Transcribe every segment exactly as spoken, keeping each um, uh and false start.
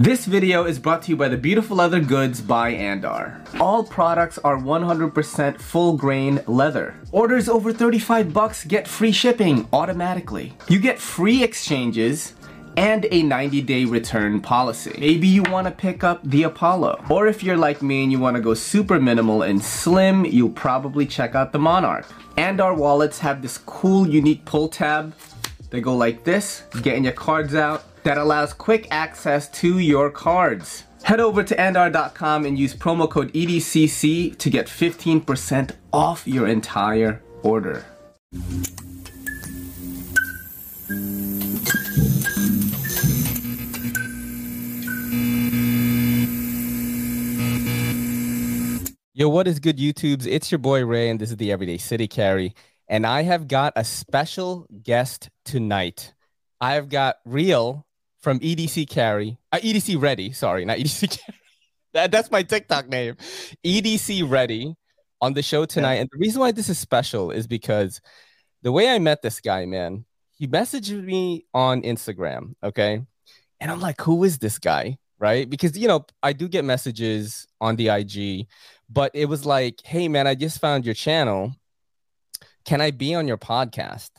This video is brought to you by the Beautiful Leather Goods by Andar. All products are one hundred percent full grain leather. Orders over thirty-five bucks get free shipping automatically. You get free exchanges and a ninety day return policy. Maybe you want to pick up the Apollo. Or if you're like me and you want to go super minimal and slim, you'll probably check out the Monarch. Andar wallets have this cool, unique pull tab. They go like this, getting your cards out. That allows quick access to your cards. Head over to Andar dot com and use promo code E D C C to get fifteen percent off your entire order. Yo, what is good, YouTubes? It's your boy Ray, and this is the Everyday City Carry. And I have got a special guest tonight. I've got Real from E D C Carry, uh, E D C Ready, sorry, not E D C Carry. that, that's my TikTok name. E D C Ready on the show tonight. Yeah. And the reason why this is special is because the way I met this guy, man, he messaged me on Instagram, okay? And I'm like, who is this guy, right? Because, you know, I do get messages on the I G, but it was like, hey, man, I just found your channel. Can I be on your podcast?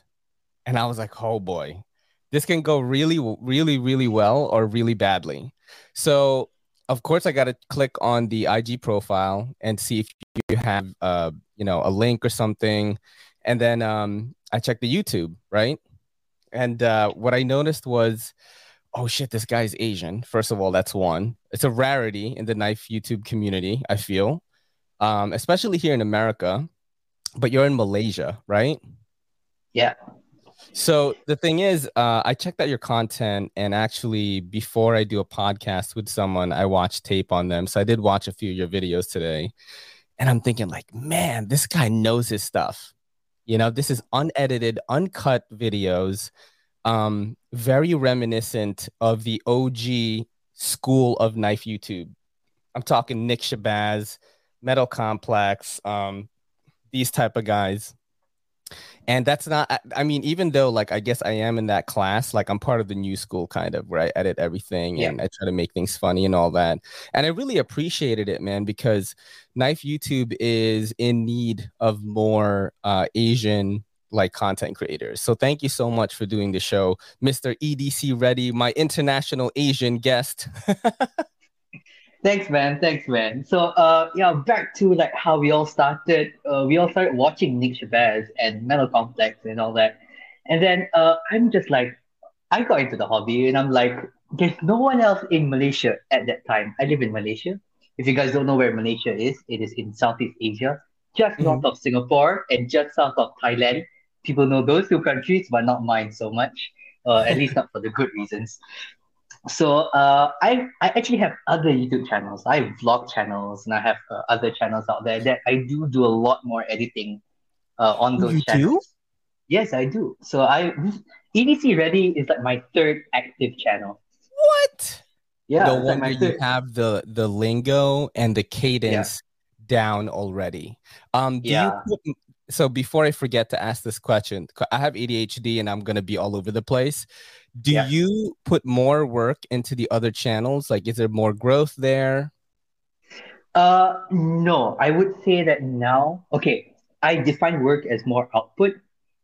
And I was like, oh, boy. This can go really, really, really well or really badly. So, of course, I got to click on the I G profile and see if you have, uh, you know, a link or something. And then um, I checked the YouTube, right? And uh, what I noticed was, oh, shit, this guy's Asian. First of all, that's one. It's a rarity in the knife YouTube community, I feel, um, especially here in America. But you're in Malaysia, right? Yeah. So the thing is, uh, I checked out your content, and actually before I do a podcast with someone, I watch tape on them. So I did watch a few of your videos today, and I'm thinking like, man, this guy knows his stuff. You know, this is unedited, uncut videos, um, very reminiscent of the O G school of knife YouTube. I'm talking Nick Shabazz, Metal Complex, um, these type of guys. And that's not, I mean, even though, like, I guess I am in that class, like, I'm part of the new school kind of where I edit everything yeah. and I try to make things funny and all that. And I really appreciated it, man, because Knife YouTube is in need of more uh, Asian, like, content creators. So thank you so much for doing the show, Mister E D C Reddy, my international Asian guest. Thanks, man. Thanks, man. So, uh, yeah, back to like how we all started. Uh, we all started watching Nick Shabazz and Metal Complex and all that. And then uh, I'm just like, I got into the hobby and I'm like, there's no one else in Malaysia at that time. I live in Malaysia. If you guys don't know where Malaysia is, it is in Southeast Asia, just mm-hmm. north of Singapore and just south of Thailand. People know those two countries, but not mine so much, uh, at least not for the good reasons. So uh, I I actually have other YouTube channels. I have vlog channels and I have uh, other channels out there that I do do a lot more editing uh, on those you channels. You do? Yes, I do. So I E D C Ready is like my third active channel. What? Yeah. The one like where third. you have the, the lingo and the cadence yeah. down already. Um. Do yeah. You, so before I forget to ask this question, I have A D H D and I'm going to be all over the place. Do yeah. you put more work into the other channels? Like, is there more growth there? Uh, no, I would say that now, okay, I define work as more output,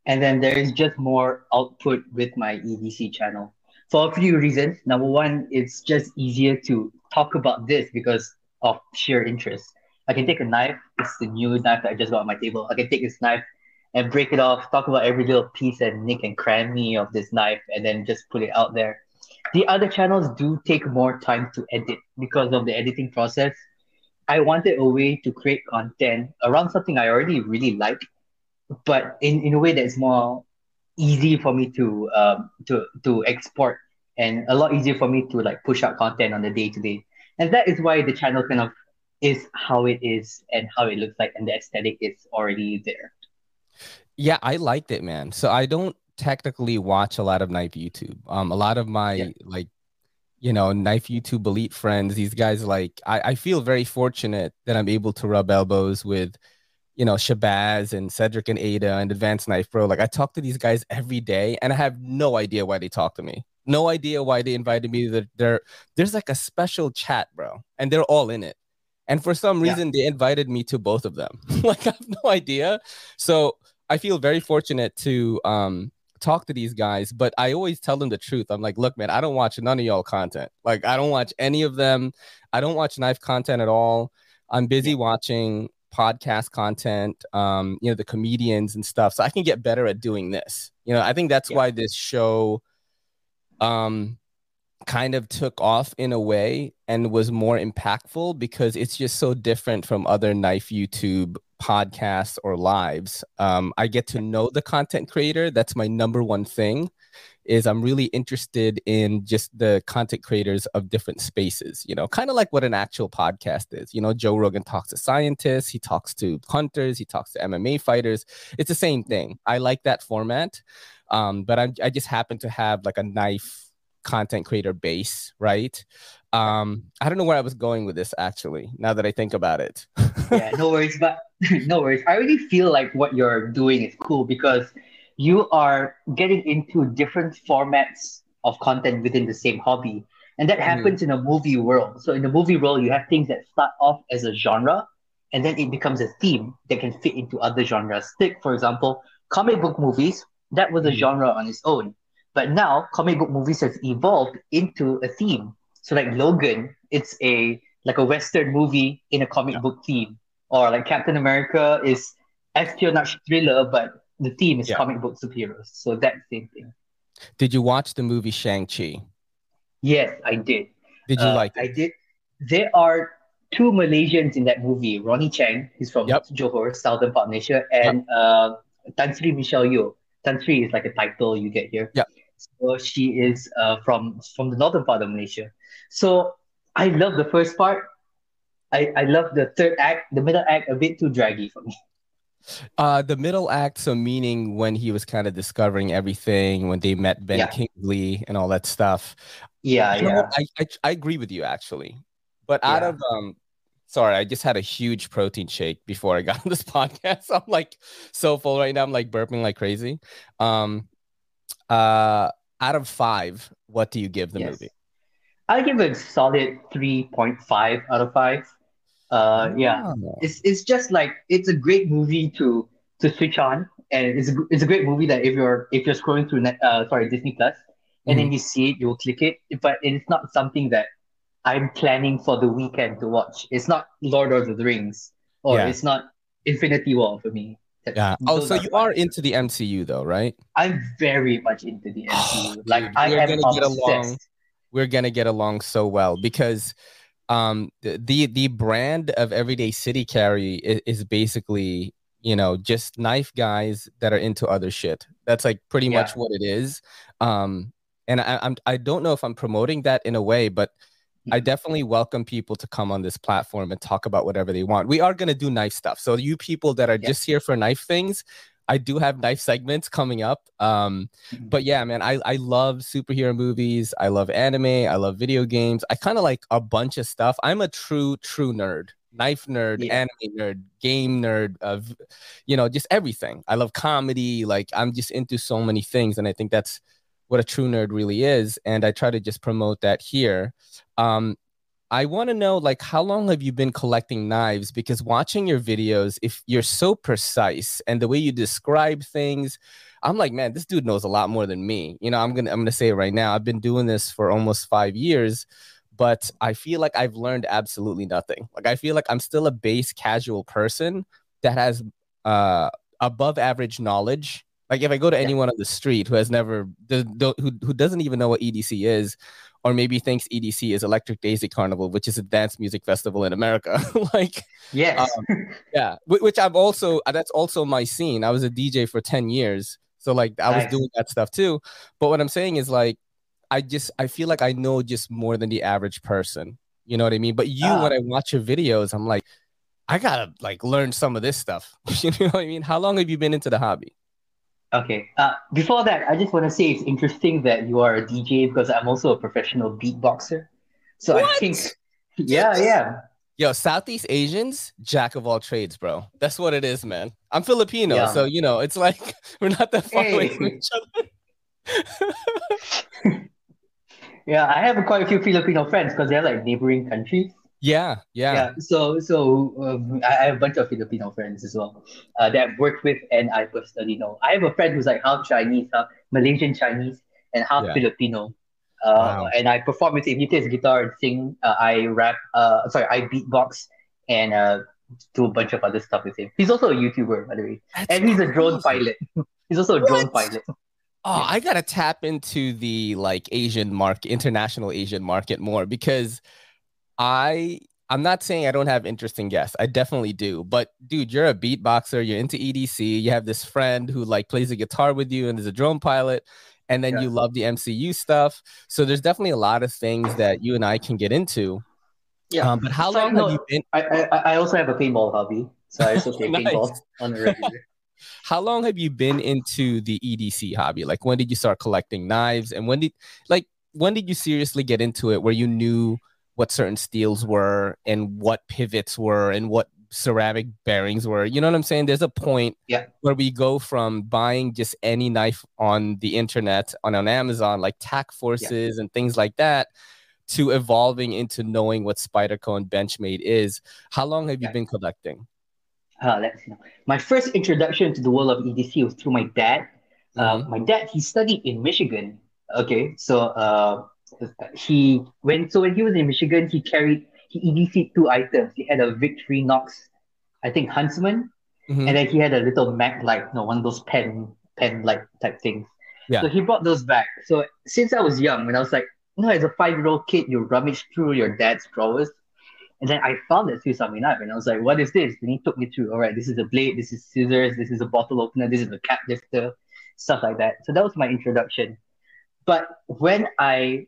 and then there is just more output with my E D C channel for a few reasons. Number one, it's just easier to talk about this because of sheer interest. I can take a knife. It's the new knife that I just got on my table. I can take this knife and break it off, talk about every little piece and nick and cranny of this knife, and then just put it out there. The other channels do take more time to edit because of the editing process. I wanted a way to create content around something I already really like, but in, in a way that's more easy for me to um to, to export and a lot easier for me to like push out content on the day-to-day. And that is why the channel kind of is how it is and how it looks like, and the aesthetic is already there. Yeah, I liked it, man. So I don't technically watch a lot of knife YouTube. Um, a lot of my yeah. like, you know, knife YouTube elite friends, these guys like, I, I feel very fortunate that I'm able to rub elbows with, you know, Shabazz and Cedric and Ada and Advanced Knife Pro. Like I talk to these guys every day and I have no idea why they talk to me. No idea why they invited me. That there, there's like a special chat, bro, and they're all in it. And for some reason, yeah. they invited me to both of them. Like, I have no idea. So I feel very fortunate to um, talk to these guys, but I always tell them the truth. I'm like, look, man, I don't watch none of y'all content. Like, I don't watch any of them. I don't watch knife content at all. I'm busy yeah. watching podcast content, um, you know, the comedians and stuff. So I can get better at doing this. You know, I think that's yeah. why this show um, kind of took off in a way and was more impactful, because it's just so different from other knife YouTube podcasts or lives. Um, I get to know the content creator. That's my number one thing, is I'm really interested in just the content creators of different spaces, you know, kind of like what an actual podcast is. You know, Joe Rogan talks to scientists, he talks to hunters, he talks to M M A fighters. It's the same thing. I like that format, um, but I, I just happen to have like a knife content creator base, right? Um, I don't know where I was going with this, actually, now that I think about it. Yeah, no worries, but no worries. I really feel like what you're doing is cool, because you are getting into different formats of content within the same hobby. And that happens mm. in a movie world. So in the movie world, you have things that start off as a genre, and then it becomes a theme that can fit into other genres. Take, for example, comic book movies. That was a genre on its own. But now comic book movies have evolved into a theme. So like Logan, it's a like a Western movie in a comic yeah. book theme. Or like Captain America is espionage thriller, but the theme is yeah. comic book superheroes. So that's the same thing. Did you watch the movie Shang-Chi? Yes, I did. Did you uh, like it? I did. There are two Malaysians in that movie. Ronnie Chang, he's from yep. Johor, Southern Part Malaysia, and yep. uh, Tan Sri Michelle Yeoh. Tan Sri is like a title you get here. Yep. So she is uh, from, from the northern part of Malaysia. So I love the first part. I, I love the third act. The middle act, a bit too draggy for me. Uh, the middle act, so meaning when he was kind of discovering everything, when they met Ben yeah. Kingsley and all that stuff. Yeah, you yeah. know, I, I I agree with you, actually. But out yeah. of um, sorry, I just had a huge protein shake before I got on this podcast. I'm like so full right now. I'm like burping like crazy. Um, uh, out of five, what do you give the yes. movie? I give it a solid three point five out of five. Uh, yeah, oh. it's it's just like it's a great movie to to switch on, and it's a, it's a great movie that if you're if you're scrolling through net, uh, sorry Disney Plus, and mm. then you see it, you'll click it. But it's not something that I'm planning for the weekend to watch. It's not Lord of the Rings, or yeah. it's not Infinity War for me. That's, yeah. Oh, so you are into the M C U though, right? I'm very much into the M C U. Oh, like dude, I am obsessed. Get along. We're gonna get along so well, because. Um, the the brand of Everyday City Carry is, is basically, you know, just knife guys that are into other shit. That's like pretty yeah. much what it is. Um, and I, I'm I don't know if I'm promoting that in a way, but I definitely welcome people to come on this platform and talk about whatever they want. We are gonna do knife stuff. So you people that are yeah. just here for knife things, I do have knife segments coming up. Um, mm-hmm. But yeah, man, I, I love superhero movies. I love anime. I love video games. I kind of like a bunch of stuff. I'm a true, true nerd. Knife nerd, yeah. anime nerd, game nerd, of, you know, just everything. I love comedy. Like, I'm just into so many things. And I think that's what a true nerd really is. And I try to just promote that here. Um, I want to know, like, how long have you been collecting knives? Because watching your videos, if you're so precise and the way you describe things, I'm like, man, this dude knows a lot more than me. You know, I'm gonna I'm gonna say it right now. I've been doing this for almost five years, but I feel like I've learned absolutely nothing. Like, I feel like I'm still a base casual person that has uh, above average knowledge. Like, if I go to anyone yeah. on the street who has never, who who doesn't even know what E D C is, or maybe thinks E D C is Electric Daisy Carnival, which is a dance music festival in America. Like, yes. um, yeah, which I've also, that's also my scene. I was a D J for ten years. So like I was nice. doing that stuff too. But what I'm saying is, like, I just, I feel like I know just more than the average person. You know what I mean? But you, uh, when I watch your videos, I'm like, I gotta like learn some of this stuff. You know what I mean? How long have you been into the hobby? Okay. Uh, before that, I just want to say it's interesting that you are a D J, because I'm also a professional beatboxer. So what? I think, yeah, yeah. Yo, Southeast Asians, jack of all trades, bro. That's what it is, man. I'm Filipino, yeah. so you know, it's like we're not that far hey. away from each other. Yeah, I have quite a few Filipino friends because they're like neighboring countries. Yeah, yeah. yeah so so um, I have a bunch of Filipino friends as well uh, that I've worked with and I personally know. I have a friend who's like half Chinese, half Malaysian Chinese, and half yeah. Filipino. Uh, wow. And I perform with him. He plays guitar and sing. Uh, I rap. Uh, sorry, I beatbox and uh, do a bunch of other stuff with him. He's also a YouTuber, by the way. That's and he's crazy. a drone pilot. He's also a what? drone pilot. Oh, I gotta tap into the like Asian market, international Asian market more because I I'm not saying I don't have interesting guests. I definitely do. But dude, you're a beatboxer. You're into E D C. You have this friend who like plays a guitar with you and is a drone pilot. And then yeah. you love the M C U stuff. So there's definitely a lot of things that you and I can get into. Yeah. Um, but how so long have you been? I, I I also have a paintball hobby. So I also play nice. paintball on the regular. How long have you been into the E D C hobby? Like, when did you start collecting knives? And when did, like, when did you seriously get into it where you knew what certain steels were and what pivots were and what ceramic bearings were? You know what I'm saying? There's a point yeah. where we go from buying just any knife on the internet, on, on Amazon, like Tack Forces yeah. and things like that, to evolving into knowing what Spyderco and Benchmade is. How long have you yeah. been collecting? Uh, let's see. My first introduction to the world of E D C was through my dad. Mm-hmm. Uh, my dad, he studied in Michigan. Okay, so uh, he when so when he was in Michigan, he carried he E D C'd two items. He had a Victory Knox, I think Huntsman, mm-hmm. and then he had a little Mac light, no one of those pen pen light type things. Yeah. So he brought those back. So since I was young, when I was like, no, as a five year old kid, you rummage through your dad's drawers. And then I found it through something up, and I was like, what is this? And he took me through, all right, this is a blade, this is scissors, this is a bottle opener, this is a cap lifter, stuff like that. So that was my introduction. But when I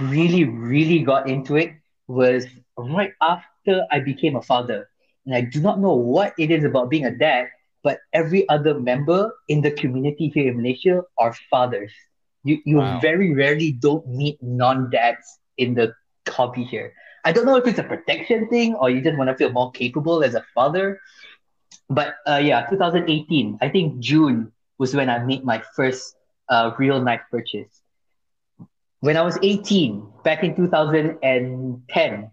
really, really got into it was right after I became a father. And I do not know what it is about being a dad, but every other member in the community here in Malaysia are fathers. You, you wow. very rarely don't meet non-dads in the hobby here. I don't know if it's a protection thing or you just want to feel more capable as a father. But uh, yeah, twenty eighteen, I think June was when I made my first uh, real knife purchase. When I was eighteen, back in two thousand ten,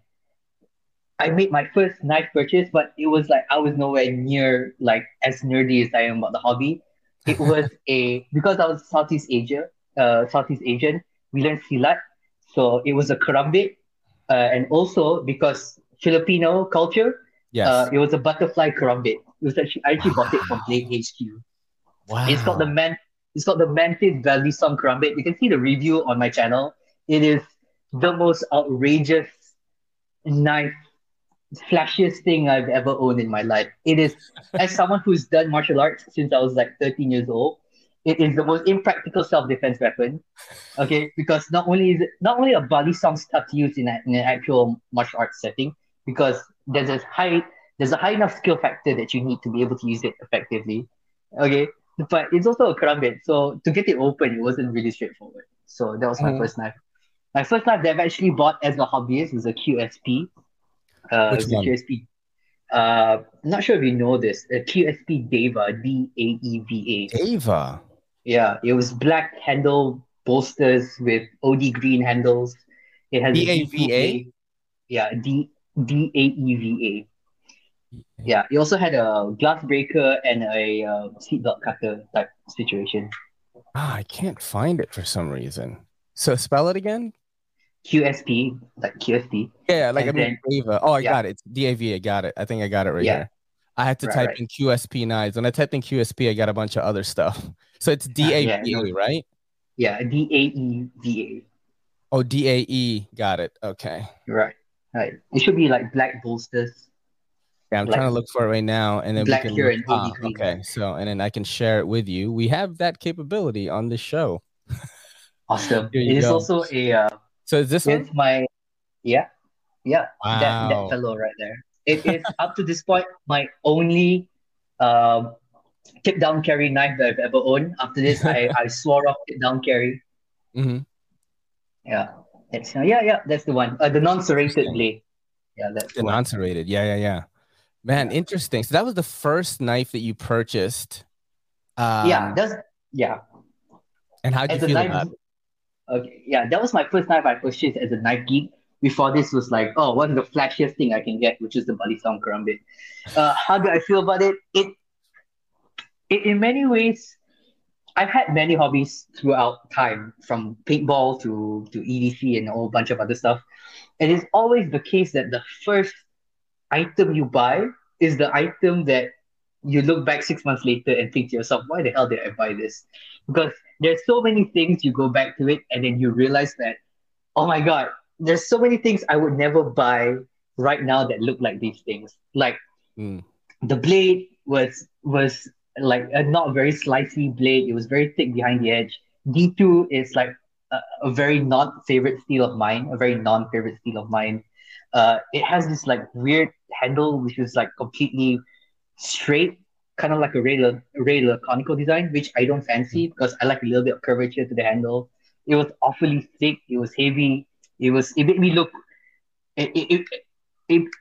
I made my first knife purchase, but it was like I was nowhere near like as nerdy as I am about the hobby. It was a, because I was Southeast Asia, uh, Southeast Asian, we learned silat. So it was a karambit. Uh, and also because Filipino culture, yes. uh, it was a butterfly karambit. It was actually I actually wow. bought it from Blade H Q. Wow! It's called the Man. It's called the Mantis Valley Song Karambit. You can see the review on my channel. It is the most outrageous knife, flashiest thing I've ever owned in my life. It is, as someone who's done martial arts since I was like thirteen years old, it is the most impractical self-defense weapon, okay? Because not only is it, not only are bali songs tough to use in, a, in an actual martial arts setting, because there's a high there's a high enough skill factor that you need to be able to use it effectively, okay? But it's also a karambit, so to get it open, it wasn't really straightforward. So that was my mm. first knife. My first knife that I've actually bought as a hobbyist was a Q S P. Uh, Which one? Q S P. Uh, I'm not sure if you know this. A Q S P Deva, D A E V A. Deva. Yeah, it was black handle bolsters with O D green handles. It has D A V A? Yeah, D D A E V A. Yeah, it also had a glass breaker and a uh, seatbelt cutter type situation. Ah, I can't find it for some reason. So spell it again? Q S P, like Q S P. Yeah, like and I mean, then, Ava. Oh, I yeah. got it. D A V A, got it. I think I got it right yeah. here. I had to right, type right. in Q S P knives. When I typed in Q S P, I got a bunch of other stuff. So it's D A V A, uh, yeah, no. right? Yeah, D A E V A. Oh, D A E. Got it. Okay. Right. Right. It should be like black bolsters. Yeah, I'm black, trying to look for it right now. And then black we can, here and ah, okay. So, and then I can share it with you. We have that capability on this show. Awesome. It is go. also a... Uh, so is this one? It's my... Yeah. Yeah. Wow. That, that fellow right there. It is, up to this point, my only uh, tip-down carry knife that I've ever owned. After this, I, I swore off tip-down carry. Mm-hmm. Yeah. It's, uh, yeah, yeah, that's the one. Uh, the non-serrated blade. Yeah, that's the, the non-serrated. Yeah, yeah, yeah. Man, yeah. interesting. So that was the first knife that you purchased. Um, yeah, that's, yeah. And how did you feel knife, about it? Okay, yeah, that was my first knife I purchased as a knife geek. Before this was like, oh, what's the flashiest thing I can get, which is the Balisong Karambit. Uh, how do I feel about it? It, it, in many ways, I've had many hobbies throughout time, from paintball to, to E D C and a whole bunch of other stuff. And it's always the case that the first item you buy is the item that you look back six months later and think to yourself, why the hell did I buy this? Because there's so many things you go back to it and then you realize that, oh my God, there's so many things I would never buy right now that look like these things. Like mm. the blade was was like a not very slicey blade. It was very thick behind the edge. D two is like a, a very non-favorite steel of mine, a very non-favorite steel of mine. Uh, it has this like weird handle, which is like completely straight, kind of like a regular, regular conical design, which I don't fancy mm. because I like a little bit of curvature to the handle. It was awfully thick. It was heavy. It was. It made me look. It it, it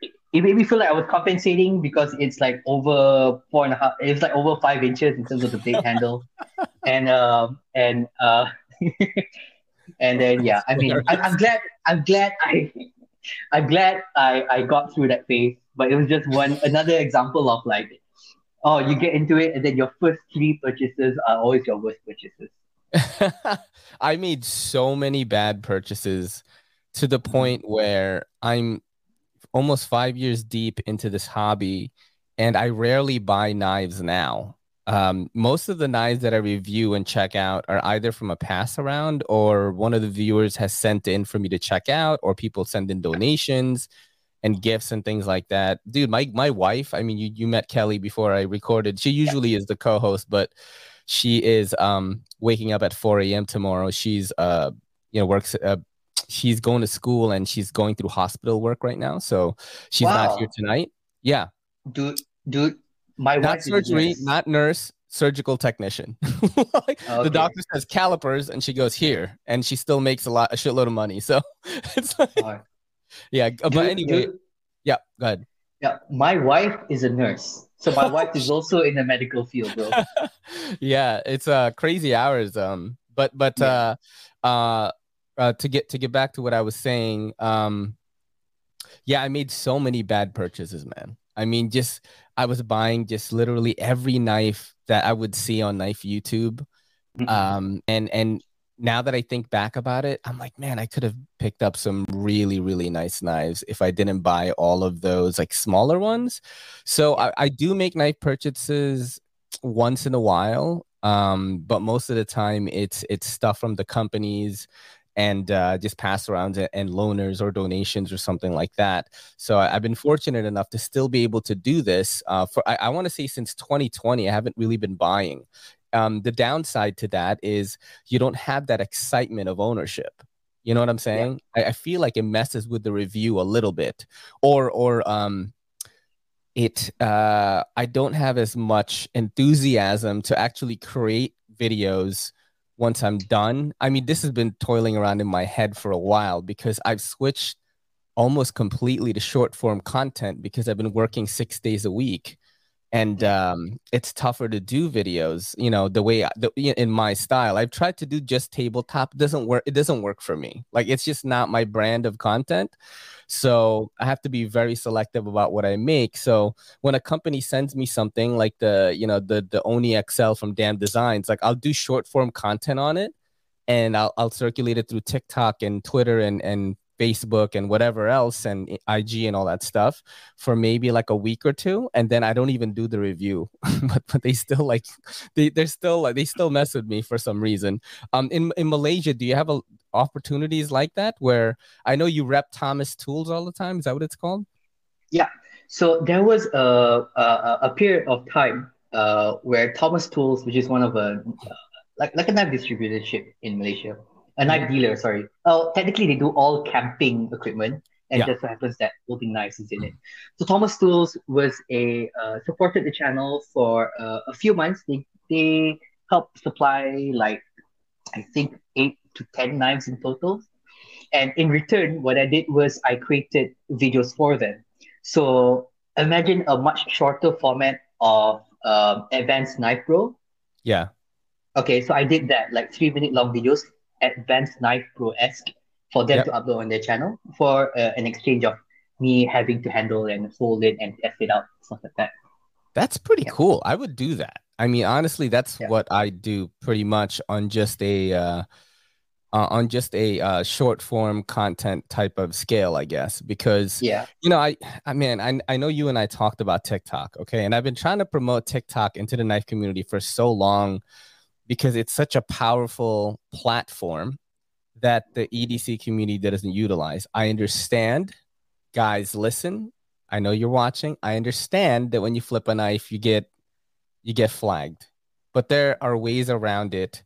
it it made me feel like I was compensating because it's like over four and a half. It's like over five inches in terms of the blade handle, and um uh, and uh, and then yeah. I mean, I, I'm glad. I'm glad. I I'm glad I I got through that phase. But it was just one another example of like, oh, you get into it, and then your first three purchases are always your worst purchases. I made so many bad purchases, to the point where I'm almost five years deep into this hobby and I rarely buy knives now. Um, most of the knives that I review and check out are either from a pass around or one of the viewers has sent in for me to check out, or people send in donations and gifts and things like that. Dude, my my wife, I mean, you, you met Kelly before I recorded. She usually yeah. is the co-host, but she is um, waking up at four a.m. tomorrow. She's, uh, you know, works... Uh, she's going to school and she's going through hospital work right now, so she's wow. not here tonight. Yeah, dude, dude, my not wife surgery, is not nurse, surgical technician. Like, okay. The doctor says calipers, and she goes here, and she still makes a lot, a shitload of money. So it's like, right. yeah. Dude, but anyway, dude, yeah, go ahead. Yeah, my wife is a nurse, so my wife is also in the medical field, bro. Yeah, it's uh crazy hours. Um, but but yeah. uh uh. Uh, to get to get back to what I was saying, um, yeah, I made so many bad purchases, man. I mean, just I was buying just literally every knife that I would see on Knife YouTube, um, and and now that I think back about it, I'm like, man, I could have picked up some really really nice knives if I didn't buy all of those like smaller ones. So I, I do make knife purchases once in a while, um, but most of the time it's it's stuff from the companies. And uh, just pass around and loaners or donations or something like that. So I, I've been fortunate enough to still be able to do this. Uh, for I, I want to say since twenty twenty, I haven't really been buying. Um, the downside to that is you don't have that excitement of ownership. You know what I'm saying? Yeah. I, I feel like it messes with the review a little bit, or or um, it. Uh, I don't have as much enthusiasm to actually create videos. Once I'm done, I mean, this has been toiling around in my head for a while because I've switched almost completely to short form content because I've been working six days a week, and um, it's tougher to do videos. You know, the way I, the, in my style, I've tried to do just tabletop. It doesn't work. It doesn't work for me. Like, it's just not my brand of content. So I have to be very selective about what I make. So when a company sends me something like the, you know, the the Oni X L from Damn Designs, like I'll do short form content on it, and I'll I'll circulate it through TikTok and Twitter and and Facebook and whatever else and I G and all that stuff for maybe like a week or two, and then I don't even do the review. but but they still like they they're still like they still mess with me for some reason. Um, in in Malaysia, do you have a opportunities like that where I know you rep Thomas Tools all the time? Is that what it's called? Yeah. So there was a a, a period of time uh, where Thomas Tools, which is one of a like like a knife distributorship in Malaysia, a knife dealer, sorry. Oh, technically they do all camping equipment, and yeah. just so happens that folding knives is in it. So Thomas Tools was a uh, supported the channel for uh, a few months. They they helped supply like I think eight to ten knives in total, and in return, what I did was I created videos for them. So imagine a much shorter format of um, Advanced Knife Pro. Yeah. Okay, so I did that like three minute long videos. Advanced Knife Pro-esque for them yep. to upload on their channel for uh, an exchange of me having to handle and fold it and test it out, stuff like that. That's pretty yeah. cool. I would do that. I mean, honestly, that's yeah. what I do pretty much on just a uh, uh, on just a uh, short form content type of scale, I guess, because yeah. you know, I, I mean, I I know you and I talked about TikTok, okay, and I've been trying to promote TikTok into the knife community for so long because it's such a powerful platform that the E D C community doesn't utilize. I understand, guys, listen. I know you're watching. I understand that when you flip a knife, you get you get flagged. But there are ways around it.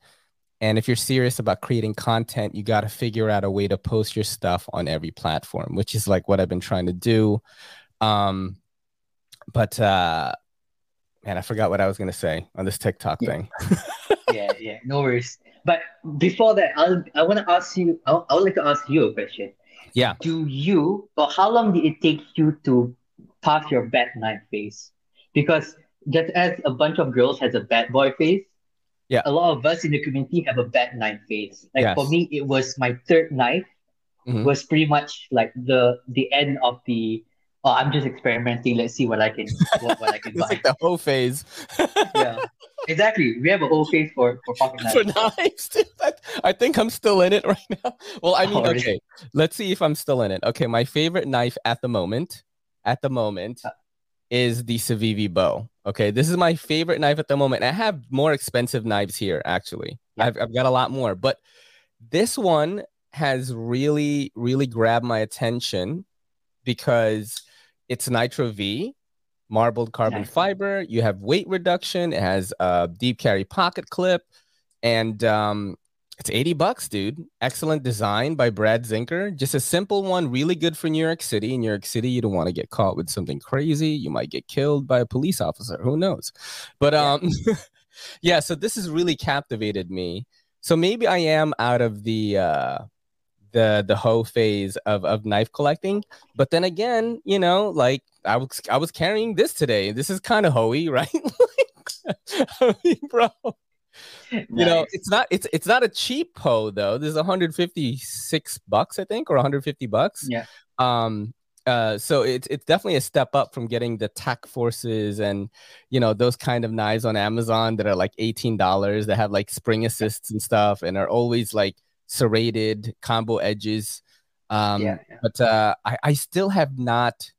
And if you're serious about creating content, you got to figure out a way to post your stuff on every platform, which is like what I've been trying to do. Um, but, uh, man, I forgot what I was going to say on this TikTok yeah. thing. yeah, yeah, no worries. But before that, I'll, I want to ask you, I would like to ask you a question. Yeah. Do you, or how long did it take you to pass your bad knife phase? Because just as a bunch of girls has a bad boy phase, yeah. a lot of us in the community have a bad knife phase. Like yes. for me, it was my third knife mm-hmm. was pretty much like the the end of the, oh, I'm just experimenting. Let's see what I can what, what I can buy. It's like the O phase. yeah, exactly. We have an O phase for for pocket knives. For knives, dude, that, I think I'm still in it right now. Well, I mean, oh, okay. Really? Let's see if I'm still in it. Okay, my favorite knife at the moment, at the moment, uh, is the Civivi Bow. Okay, this is my favorite knife at the moment. I have more expensive knives here, actually. Yeah. I've I've got a lot more, but this one has really, really grabbed my attention because it's Nitro V, marbled carbon nice. fiber. You have weight reduction. It has a deep carry pocket clip. And um, it's eighty bucks, dude. Excellent design by Brad Zinker. Just a simple one, really good for New York City. In New York City, you don't want to get caught with something crazy. You might get killed by a police officer. Who knows? But um, yeah, yeah so this has really captivated me. So maybe I am out of the... Uh, the the whole phase of, of knife collecting. But then again, you know, like I was I was carrying this today. This is kind of hoey, right? like, I mean, bro. Nice. You know, it's not it's it's not a cheap hoe though. This is one hundred fifty-six bucks, I think, or one hundred fifty bucks. Yeah. Um uh so it's it's definitely a step up from getting the Tac Forces and you know those kind of knives on Amazon that are like eighteen dollars that have like spring assists and stuff and are always like serrated combo edges. Um, yeah, yeah. But uh, I, I still have not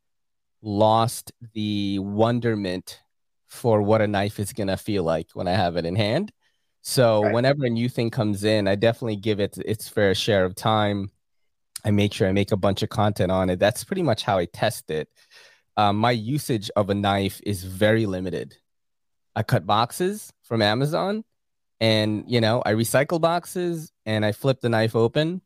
lost the wonderment for what a knife is going to feel like when I have it in hand. So right. whenever a new thing comes in, I definitely give it its fair share of time. I make sure I make a bunch of content on it. That's pretty much how I test it. Uh, my usage of a knife is very limited. I cut boxes from Amazon. And, you know, I recycle boxes and I flip the knife open.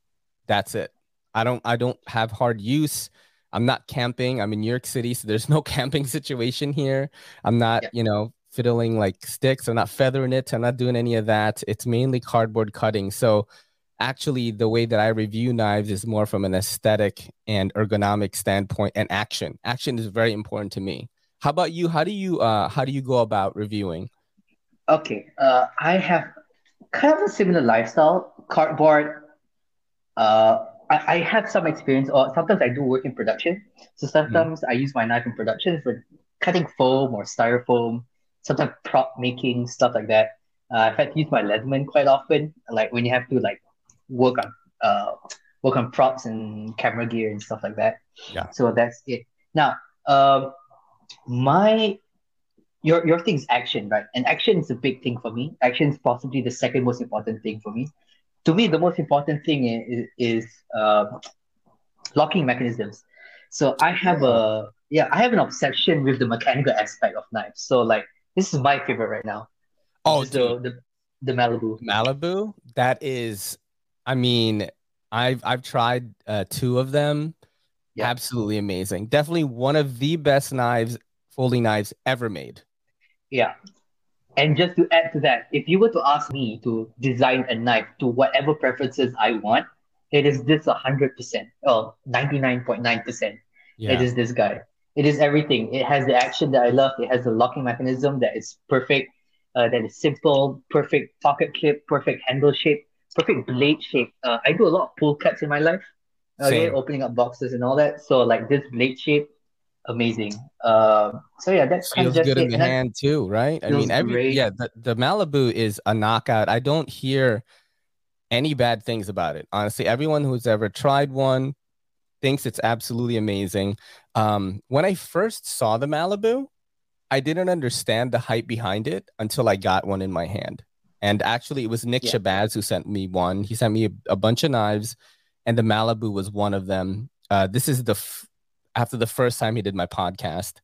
That's it. I don't I don't have hard use. I'm not camping. I'm in New York City, so there's no camping situation here. I'm not, yeah. you know, fiddling like sticks. I'm not feathering it. I'm not doing any of that. It's mainly cardboard cutting. So actually, the way that I review knives is more from an aesthetic and ergonomic standpoint and action. Action is very important to me. How about you? How do you uh, how do you go about reviewing? Okay, uh, I have kind of a similar lifestyle, cardboard. Uh, I, I have some experience, or sometimes I do work in production. So sometimes mm. I use my knife in production for cutting foam or styrofoam, sometimes prop making, stuff like that. Uh, I've had to use my Leatherman quite often, like when you have to like work on uh, work on props and camera gear and stuff like that. Yeah. So that's it. Now, um, my... Your your thing's action, right? And action is a big thing for me. Action is possibly the second most important thing for me. To me, the most important thing is, is uh, locking mechanisms. So I have a yeah, I have an obsession with the mechanical aspect of knives. So like this is my favorite right now. Oh, the, the the Malibu. Malibu. That is, I mean, I've I've tried uh, two of them. Yeah. Absolutely amazing. Definitely one of the best knives, folding knives ever made. Yeah. And just to add to that, if you were to ask me to design a knife to whatever preferences I want, it is this one hundred percent, oh, ninety-nine point nine percent. Yeah. It is this guy. It is everything. It has the action that I love. It has the locking mechanism that is perfect, uh, that is simple, perfect pocket clip, perfect handle shape, perfect blade shape. Uh, I do a lot of pull cuts in my life. Okay, opening up boxes and all that. So like this blade shape, amazing. Um, so yeah, that's feels kind of good in the hand too, right? I mean, every, yeah, the, the Malibu is a knockout. I don't hear any bad things about it. Honestly, everyone who's ever tried one thinks it's absolutely amazing. Um, when I first saw the Malibu, I didn't understand the hype behind it until I got one in my hand. And actually, it was Nick yeah. Shabazz who sent me one. He sent me a, a bunch of knives, and the Malibu was one of them. Uh, this is the f- after the first time he did my podcast,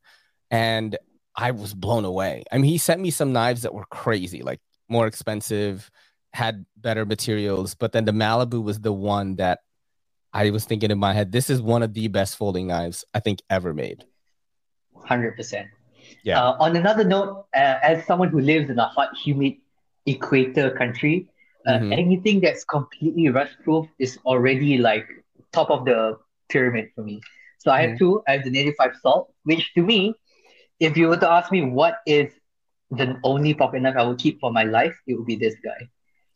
and I was blown away. I mean, he sent me some knives that were crazy, like more expensive, had better materials. But then the Malibu was the one that I was thinking in my head, this is one of the best folding knives I think ever made. one hundred percent. Yeah. Uh, on another note, uh, as someone who lives in a hot, humid equator country, uh, mm-hmm. anything that's completely rust-proof is already like top of the pyramid for me. So mm-hmm. I have two. I have the ninety-five Salt, which to me, if you were to ask me what is the only pocket knife I would keep for my life, it would be this guy.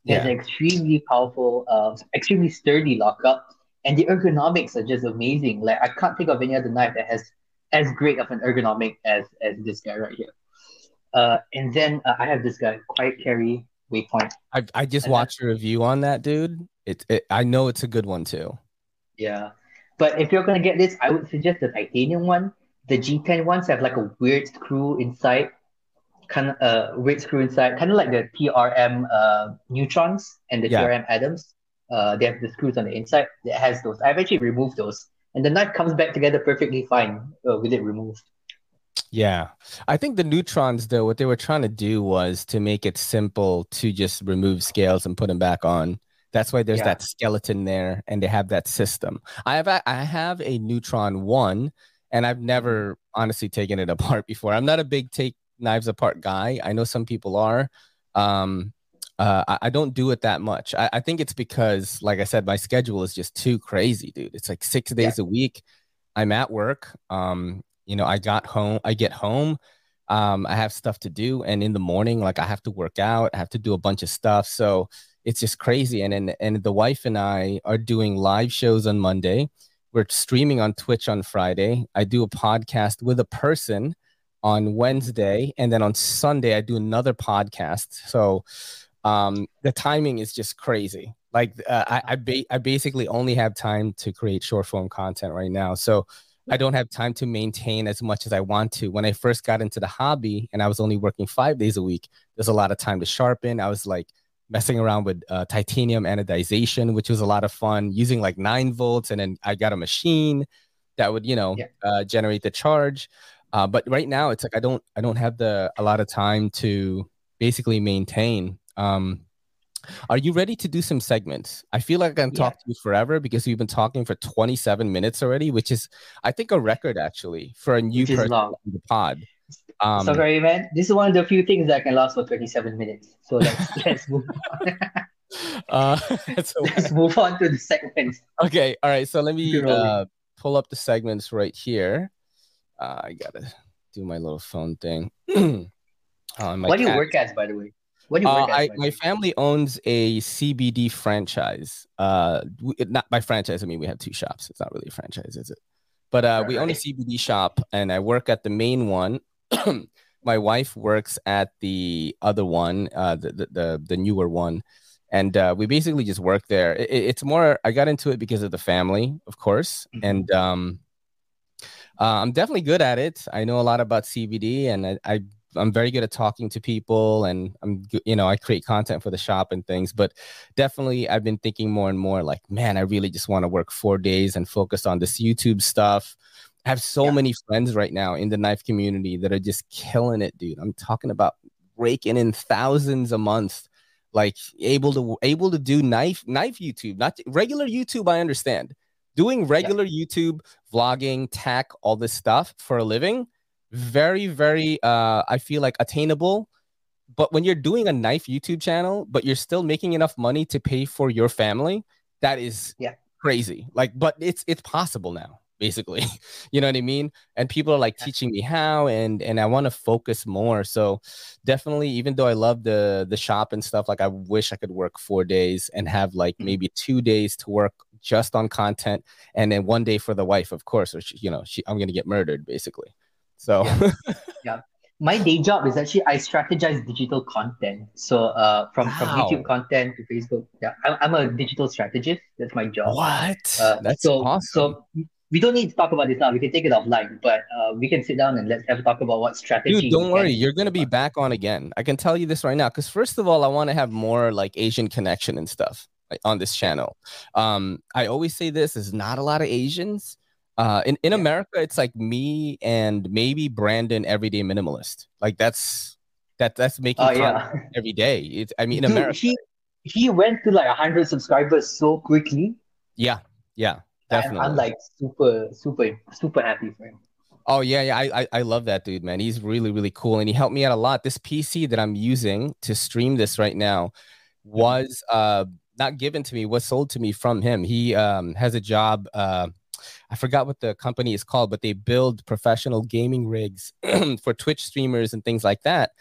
Yeah. It's an extremely powerful, uh, extremely sturdy lockup, and the ergonomics are just amazing. Like I can't think of any other knife that has as great of an ergonomic as as this guy right here. Uh, and then uh, I have this guy, Quiet Carry Waypoint. I I just and watched a review on that, dude. It, it I know it's a good one too. Yeah, but if you're gonna get this, I would suggest the titanium one. The G ten ones have like a weird screw inside, kind of a uh, weird screw inside, kind of like the T R M uh, Neutrons and the yeah. T R M Atoms. Uh, they have the screws on the inside that has those. I've actually removed those. And the knife comes back together perfectly fine uh, with it removed. Yeah. I think the Neutrons, though, what they were trying to do was to make it simple to just remove scales and put them back on. That's why there's yeah. that skeleton there, and they have that system. I have a, I have a Neutron one, and I've never honestly taken it apart before. I'm not a big take knives apart guy. I know some people are. Um, Uh, I, I don't do it that much. I, I think it's because, like I said, my schedule is just too crazy, dude. It's like six days yeah. a week. I'm at work. Um, you know, I got home. I get home. Um, I have stuff to do, and in the morning, like I have to work out. I have to do a bunch of stuff. So it's just crazy. And and and the wife and I are doing live shows on Monday. We're streaming on Twitch on Friday. I do a podcast with a person on Wednesday, and then on Sunday I do another podcast. So. Um, the timing is just crazy. Like uh, I, I, ba- I basically only have time to create short form content right now. So I don't have time to maintain as much as I want to. When I first got into the hobby and I was only working five days a week, there's a lot of time to sharpen. I was like messing around with uh, titanium anodization, which was a lot of fun, using like nine volts. And then I got a machine that would, you know, yeah. uh, generate the charge. Uh, but right now it's like, I don't, I don't have the, a lot of time to basically maintain. Um, are you ready to do some segments? I feel like I'm yeah. talking to you forever because we've been talking for twenty-seven minutes already, which is, I think, a record actually for a new person on the pod. Um, Sorry, man. This is one of the few things that can last for twenty-seven minutes. So let's let's move on. uh, so let's move on to the segments. Okay. All right. So let me uh, pull up the segments right here. Uh, I gotta do my little phone thing. um, what do you cat- work as, by the way? What do you work uh, at? I, my family owns a C B D franchise. Uh, we, not by franchise, I mean we have two shops. It's not really a franchise, is it? But uh, we right. own a C B D shop, and I work at the main one. My wife works at the other one, uh, the, the the the newer one, and uh, we basically just work there. It, it's more. I got into it because of the family, of course, mm-hmm. and um, uh, I'm definitely good at it. I know a lot about C B D, and I. I I'm very good at talking to people, and I'm, you know, I create content for the shop and things, but definitely I've been thinking more and more like, man, I really just want to work four days and focus on this YouTube stuff. I have so yeah. many friends right now in the knife community that are just killing it, dude. I'm talking about raking in thousands a month, like able to, able to do knife, knife YouTube, not regular YouTube. I understand doing regular yeah. YouTube vlogging, tech, all this stuff for a living. Very, very, uh, I feel like attainable. But when you're doing a knife YouTube channel, but you're still making enough money to pay for your family, that is yeah. crazy. Like, but it's it's possible now. basically. You know what I mean? And people are like teaching me how, and and I want to focus more. So definitely, even though I love the the shop and stuff, like I wish I could work four days and have like maybe two days to work just on content, and then one day for the wife, of course, which, you know, she, I'm going to get murdered basically. So yeah. Yeah. My day job is actually, I strategize digital content. So uh, from, wow. from YouTube content to Facebook, yeah, I'm, I'm a digital strategist. That's my job. What? Uh, That's so, awesome. So we don't need to talk about this now. We can take it offline, but uh, we can sit down and let's have a talk about what strategy. Dude, don't worry. You're going to be back on again. I can tell you this right now, because first of all, I want to have more like Asian connection and stuff like, on this channel. Um, I always say this, there's not a lot of Asians. Uh, in, in yeah. America, it's like me and maybe Brandon, Everyday Minimalist. Like that's that that's making oh, yeah. every day. It, I mean, in Dude, America, he he went to like a hundred subscribers so quickly. Yeah, yeah, definitely. I'm like super, super, super happy for him. Oh, yeah, yeah. I, I I love that dude, man. He's really, really cool. And he helped me out a lot. This P C that I'm using to stream this right now was uh not given to me, was sold to me from him. He um has a job. Uh, I forgot what the company is called, but they build professional gaming rigs for Twitch streamers and things like that.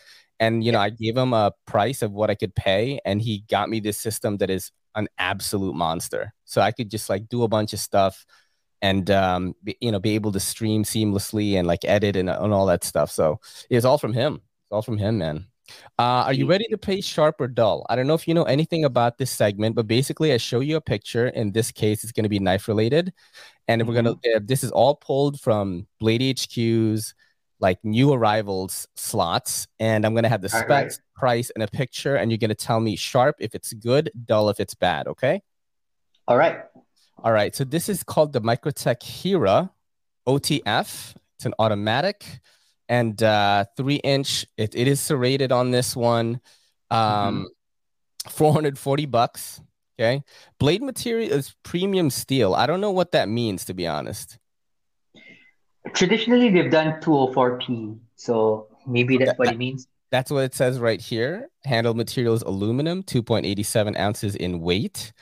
And, you know, I gave him a price of what I could pay, and he got me this system that is an absolute monster. So I could just like do a bunch of stuff and, um, be, you know, be able to stream seamlessly and like edit and, and all that stuff. So it's all from him. It's all from him, man. Uh, are you ready to play Sharp or Dull? I don't know if you know anything about this segment, but basically I show you a picture. In this case, it's going to be knife related. And mm-hmm. we're going to, uh, this is all pulled from Blade H Q's like new arrivals slots. And I'm going to have the all specs, right. price, and a picture. And you're going to tell me Sharp if it's good, Dull if it's bad. Okay. All right. All right. So this is called the Microtech Hera O T F. It's an automatic. And uh, three inch, it, it is serrated on this one, um, mm-hmm. four hundred forty bucks. Okay, blade material is premium steel. I don't know what that means, to be honest. Traditionally, they've done two oh four P, so maybe that's that, what it means. That's what it says right here. Handle material is aluminum, two point eight seven ounces in weight,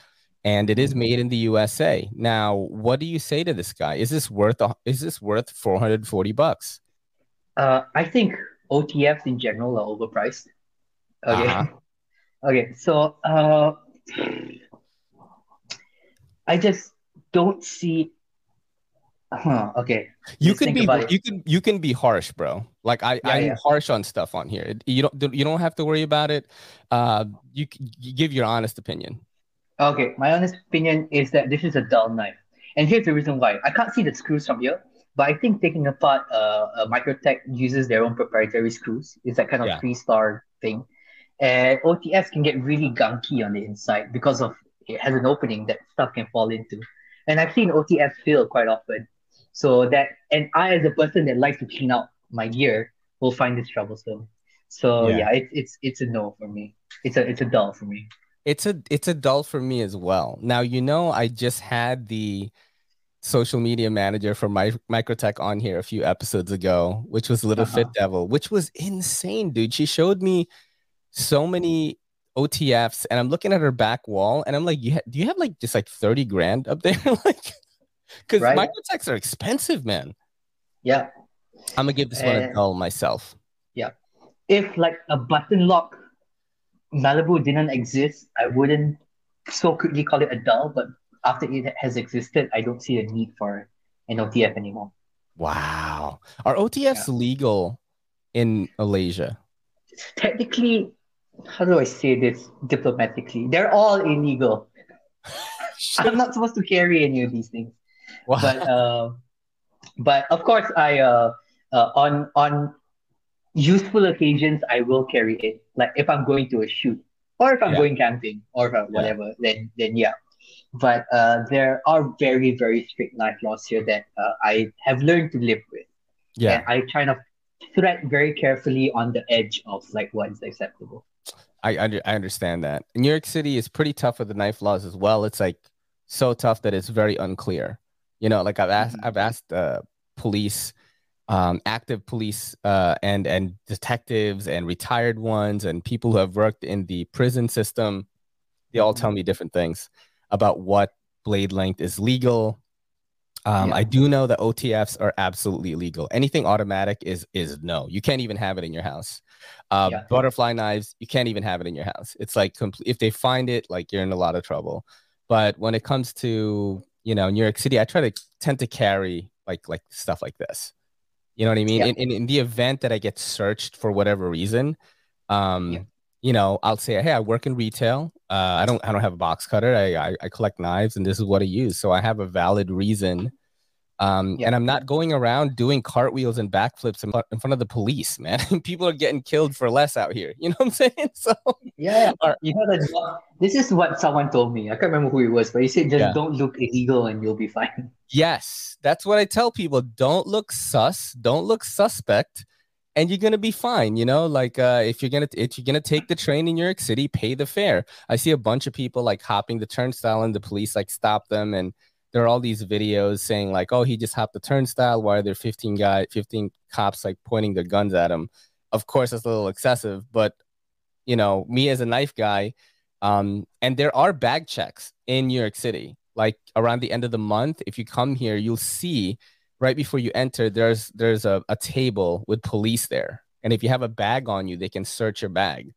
and it is made in the U S A. Now, what do you say to this guy? Is this worth? Is this worth four hundred forty bucks? Uh, I think O T Fs in general are overpriced. Okay. Uh-huh. Okay. So uh, I just don't see. Huh, okay. You could be you can you can be harsh, bro. Like I, yeah, I'm yeah. harsh on stuff on here. You don't you don't have to worry about it. Uh, you, you give your honest opinion. Okay, my honest opinion is that this is a dull knife, and here's the reason why. I can't see the screws from here. But I think taking apart, uh, uh, Microtech uses their own proprietary screws. It's that kind of yeah. three-star thing. And O T S can get really gunky on the inside because of it has an opening that stuff can fall into. And I've seen O T S fail quite often. So that, and I, as a person that likes to clean out my gear, will find this troublesome. So yeah, yeah it, it's it's a no for me. It's a it's a dull for me. It's a it's a dull for me as well. Now, you know, I just had the social media manager for my Microtech on here a few episodes ago, which was Little uh-huh. Fit Devil, which was insane, dude. She showed me so many O T Fs, and I'm looking at her back wall, and I'm like, you ha- do you have like just like thirty grand up there? Like, because right. Microtechs are expensive, man. Yeah. I'm gonna give this one uh, a call myself. Yeah. If like a button lock Malibu didn't exist, I wouldn't so quickly call it a dull, but after it has existed, I don't see a need for an O T F anymore. Wow. Are O T Fs yeah. legal in Malaysia? Technically, how do I say this diplomatically? They're all illegal. I'm not supposed to carry any of these things. Wow. But uh, but of course, I uh, uh, on on useful occasions, I will carry it. Like if I'm going to a shoot, or if I'm yeah. going camping, or whatever, yeah. then then yeah. But uh, there are very, very strict knife laws here that uh, I have learned to live with. Yeah, and I try to thread very carefully on the edge of like what is acceptable. I under, I understand that. New York City is pretty tough with the knife laws as well. It's like so tough that it's very unclear. You know, like I've asked mm-hmm. I've asked uh, police, um, active police, uh, and and detectives and retired ones and people who have worked in the prison system. They all mm-hmm. tell me different things about what blade length is legal, Um, yeah. I do know that O T Fs are absolutely illegal. Anything automatic is is no. You can't even have it in your house. Uh, yeah. Butterfly knives, you can't even have it in your house. It's like compl- if they find it, like you're in a lot of trouble. But when it comes to, you know, New York City, I try to tend to carry like like stuff like this. You know what I mean? Yeah. In, in in the event that I get searched for whatever reason, um, yeah. you know, I'll say, hey, I work in retail. Uh, I don't I don't have a box cutter. I, I I collect knives, and this is what I use. So I have a valid reason. Um, yeah. And I'm not going around doing cartwheels and backflips in, in front of the police, man. People are getting killed for less out here. You know what I'm saying? So yeah, our, you know that, this is what someone told me. I can't remember who it was, but he said just yeah. don't look illegal and you'll be fine. Yes, that's what I tell people. Don't look sus. Don't look suspect, and you're gonna be fine. You know, like uh, if you're gonna if you're gonna take the train in New York City, pay the fare. I see a bunch of people like hopping the turnstile, and the police like stop them and. There are all these videos saying like, oh, he just hopped the turnstile. Why are there fifteen guy, fifteen cops like pointing their guns at him? Of course, that's a little excessive, but you know, me as a knife guy, um, and there are bag checks in New York City. Like around the end of the month, if you come here, you'll see right before you enter, there's there's a, a table with police there, and if you have a bag on you, they can search your bag.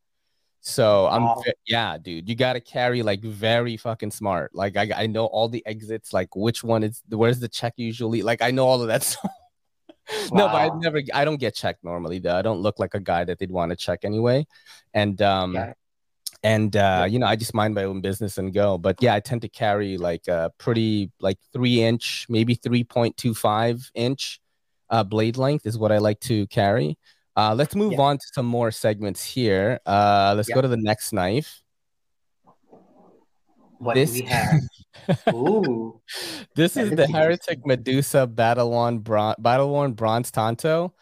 So I'm wow. yeah, dude, you got to carry like very fucking smart. Like I, I know all the exits, like which one is where's the check usually? Like I know all of that stuff. Wow. No, but I never I don't get checked normally, though. I don't look like a guy that they'd want to check anyway. And um yeah. and uh yeah. you know, I just mind my own business and go. But yeah, I tend to carry like a pretty like three inch, maybe three point two five inch uh, blade length is what I like to carry. Uh, let's move yeah. on to some more segments here. Uh, let's yeah. go to the next knife. What this... do we have? Ooh. This that is the Heretic Medusa Battle-worn Bron- Battle-worn Bronze Tanto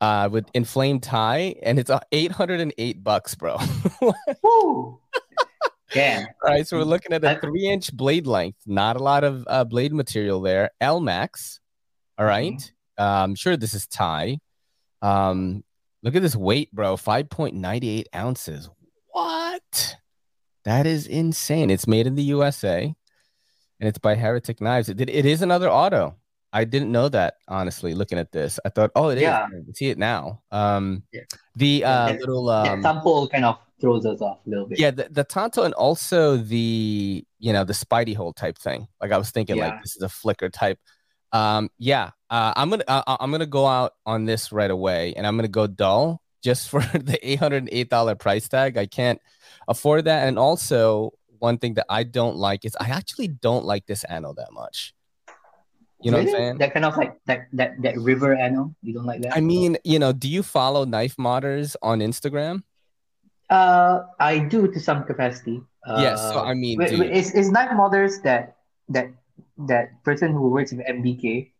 uh, with inflamed tie, and it's eight hundred eight bucks, bro. Woo! Damn. All right, so we're looking at a three-inch blade length. Not a lot of uh, blade material there. L-Max. All right. Mm-hmm. Uh, I'm sure this is tie. Um, look at this weight, bro. five point nine eight ounces. What? That is insane. It's made in the U S A, and it's by Heretic Knives. It, it is another auto. I didn't know that, honestly, looking at this. I thought, oh, it yeah. is. I can see it now. Um, yeah. The uh, little... Um, yeah, Tanto kind of throws us off a little bit. Yeah, the, the Tanto and also the, you know, the Spidey hole type thing. Like, I was thinking, yeah. like, this is a flicker type. Um, yeah, uh, I'm gonna uh, I'm gonna go out on this right away, and I'm gonna go dull just for the eight hundred eight dollars price tag. I can't afford that. And also, one thing that I don't like is I actually don't like this anno that much. You know really? What I'm saying? That kind of like that that that river anno. You don't like that? I mean, you know, do you follow Knife Modders on Instagram? Uh, I do to some capacity. Uh, yes, yeah, so I mean, wait, wait, is is Knife Modders that that. that person who works with M B K,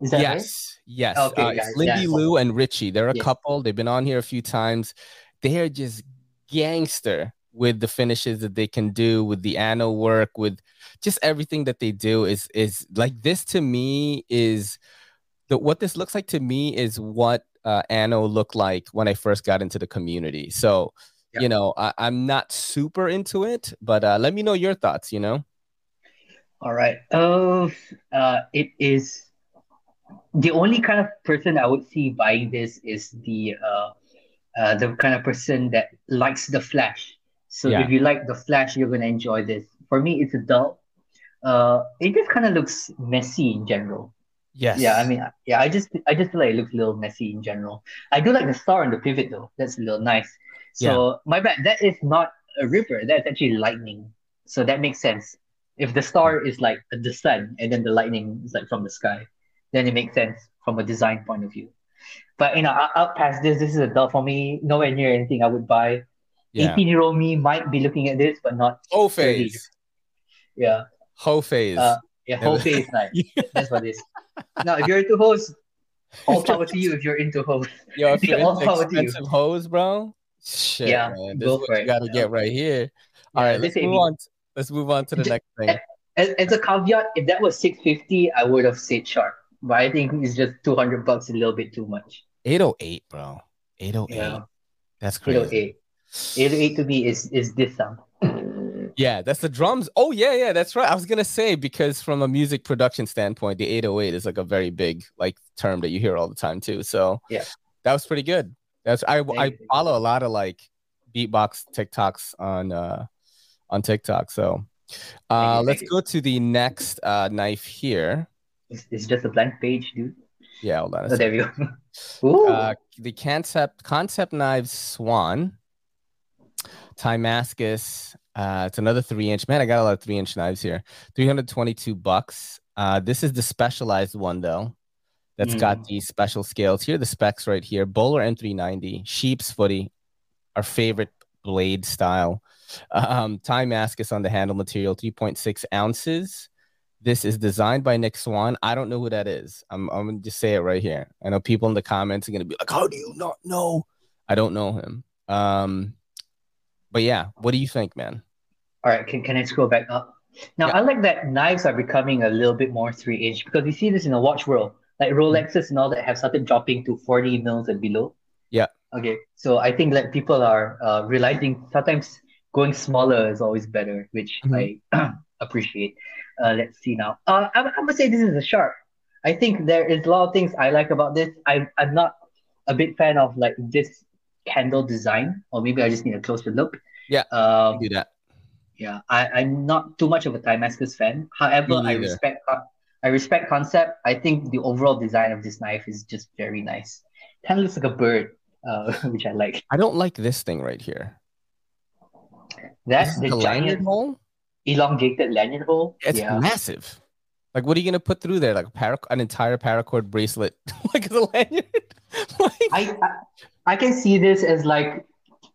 is that yes right? yes okay, uh, it's Lindy Lou and Richie. They're a yes. couple. They've been on here a few times. They're just gangster with the finishes that they can do, with the anno work, with just everything that they do. Is is like this to me is the what this looks like to me is what uh anno looked like when I first got into the community. So yeah. you know, I, I'm not super into it, but uh let me know your thoughts, you know. All right. Uh, uh, it is the only kind of person I would see buying this is the uh, uh, the kind of person that likes the flash. So yeah. if you like the flash, you're gonna enjoy this. For me, it's a dull. Uh, it just kind of looks messy in general. Yes. Yeah. I mean, yeah. I just I just feel like it looks a little messy in general. I do like the star and the pivot though. That's a little nice. So yeah. my bad. That is not a ripper. That's actually lightning. So that makes sense. If the star is like the sun and then the lightning is like from the sky, then it makes sense from a design point of view. But, you know, I, I'll pass this. This is a dull for me. Nowhere near anything I would buy. Yeah. eighteen-year-old me might be looking at this, but not... Whole phase. Yeah. Whole phase. Uh, yeah, whole phase night. Yeah. That's what it is. Now, if you're into hose, all power to you if you're into hose. Yo, if you're yeah, into expensive hose, bro, shit, yeah, man. This go is what you got to yeah. get right here. All yeah, right, let's move on. Let's move on to the next thing. As, as a caveat, if that was six fifty, I would have said sharp. But I think it's just two hundred bucks, a little bit too much. eight oh eight, bro. eight oh eight. Yeah. That's crazy. eight oh eight. eight oh eight to me is, is this sound. Yeah, that's the drums. Oh, yeah, yeah, that's right. I was going to say, because from a music production standpoint, the eight oh eight is like a very big like term that you hear all the time, too. So yeah, that was pretty good. That's I, I follow a lot of like beatbox TikToks on uh, on TikTok. So uh, let's go to the next uh, knife here. It's, it's just a blank page, dude. Yeah, hold on. Oh, there we go. Uh, the concept concept knives Swan, Tymascus. Uh, it's another three inch. Man, I got a lot of three inch knives here. Three hundred twenty-two bucks. Uh, this is the specialized one though. That's mm. got these special scales. Here are the specs right here. Bowler M three ninety, sheep's footy, our favorite blade style. Um, Tymascus on the handle material, three point six ounces. This is designed by Nick Swan. I don't know who that is. I'm, I'm going to just say it right here. I know people in the comments are going to be like, how do you not know? I don't know him. Um, but yeah, what do you think, man? All right, can, can I scroll back up? Now, yeah. I like that knives are becoming a little bit more three-inch because we see this in the watch world. Like Rolexes mm-hmm. and all that have started dropping to forty mils and below. Yeah. Okay, so I think that people are uh, realizing sometimes going smaller is always better, which mm-hmm. I appreciate. Uh, let's see now. Uh, I, I would say this is a sharp. I think there is a lot of things I like about this. I, I'm not a big fan of like this handle design, or maybe I just need a closer look. Yeah, um, do that. Yeah, I, I'm not too much of a Tymascus fan. However, I respect I respect concept. I think the overall design of this knife is just very nice. It kind of looks like a bird, uh, which I like. I don't like this thing right here. That's the, the giant hole. Elongated lanyard hole. It's yeah. massive. Like, what are you gonna put through there? Like a parac- an entire paracord bracelet, like the lanyard. like... I, I I can see this as like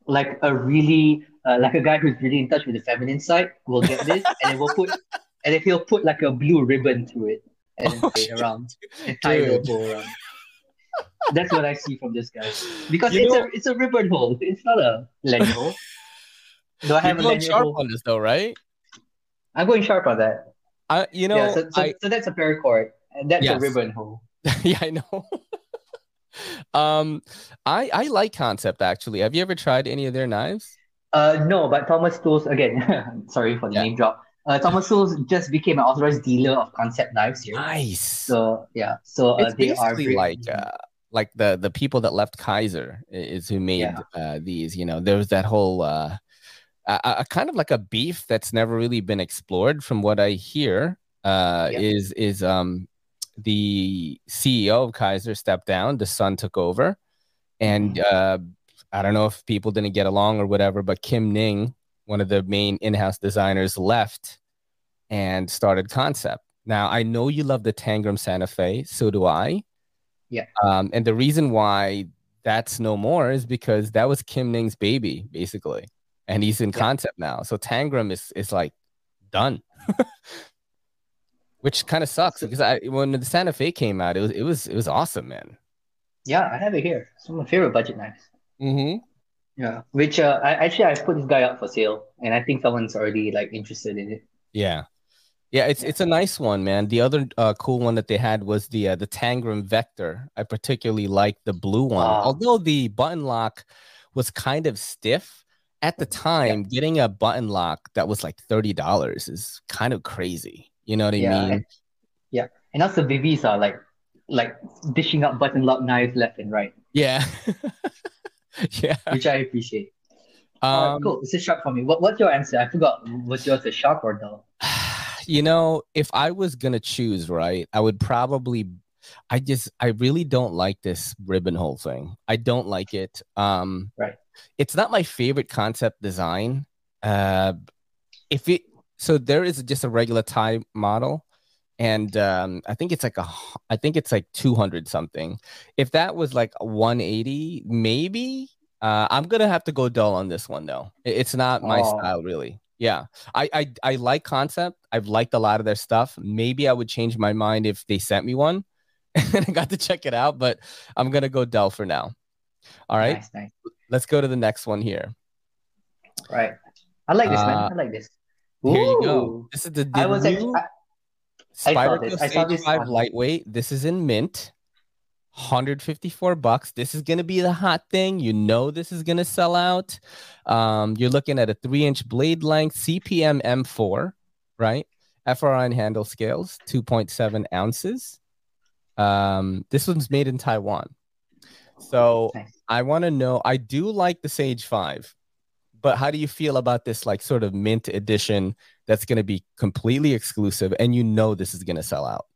like a really uh, like a guy who's really in touch with the feminine side will get this, and then we'll put and then he'll put like a blue ribbon through it and oh, play it around and tie it around. That's what I see from this guy because you it's know... a it's a ribbon hole. It's not a lanyard hole. Do I have You're a lanyard hole on this though, right? I'm going sharp on that. Uh, you know, yeah, so, so, I, so that's a paracord, and that's yes. a ribbon hole. yeah, I know. um, I I like Concept actually. Have you ever tried any of their knives? Uh, no, but Thomas Tools again. sorry for the yeah. name drop. Uh, Thomas Tools just became an authorized dealer of Concept knives here. Nice. So yeah, so uh, it's they basically are like uh, like the the people that left Kaiser is who made yeah. uh, these. You know, there was that whole. Uh, A, a kind of like a beef that's never really been explored, from what I hear, uh, yeah. is is um the C E O of Kaiser stepped down, the son took over, and uh, I don't know if people didn't get along or whatever, but Kim Ning, one of the main in-house designers, left and started Concept. Now I know you love the Tangram Santa Fe, so do I. Yeah. Um, and the reason why that's no more is because that was Kim Ning's baby, basically. And he's in Concept yeah. now. So Tangram is, is like done, which kind of sucks because I when the Santa Fe came out, it was it was it was awesome, man. Yeah, I have it here. It's one of my favorite budget knives. Mm-hmm. Yeah, which uh, I actually I put this guy up for sale, and I think someone's already like interested in it. Yeah, yeah, it's it's a nice one, man. The other uh, cool one that they had was the uh, the Tangram Vector. I particularly liked the blue one, oh. although the button lock was kind of stiff. At the time, yeah. getting a button lock that was like thirty dollars is kind of crazy. You know what I yeah. mean? And, yeah. And also babies are like like dishing up button lock knives left and right. Yeah. yeah. Which I appreciate. Um, uh, cool. It's a sharp for me. What, what's your answer? I forgot. Was yours a sharp or dull? You know, if I was going to choose, right, I would probably... I just... I really don't like this ribbon hole thing. I don't like it. Um, right. It's not my favorite Concept design. Uh, if it so, there is just a regular tie model, and um, I think it's like a, I think it's like two hundred something. If that was like one eighty, maybe uh, I'm gonna have to go dull on this one though. It's not my oh. style really. Yeah, I, I I like Concept. I've liked a lot of their stuff. Maybe I would change my mind if they sent me one, and I got to check it out. But I'm gonna go dull for now. All right. Nice, nice. Let's go to the next one here. Right. I like this, uh, man. I like this. Ooh. Here you go. This is the, the I was new like, I, I Spyderco saw this. I saw this. H five lightweight. This is in mint. one hundred fifty-four bucks. This is going to be the hot thing. You know this is going to sell out. Um, you're looking at a three-inch blade length, C P M M four, right? F R I and handle scales, two point seven ounces. Um, this one's made in Taiwan. So I want to know, I do like the Sage five, but how do you feel about this like sort of mint edition that's going to be completely exclusive and you know this is going to sell out?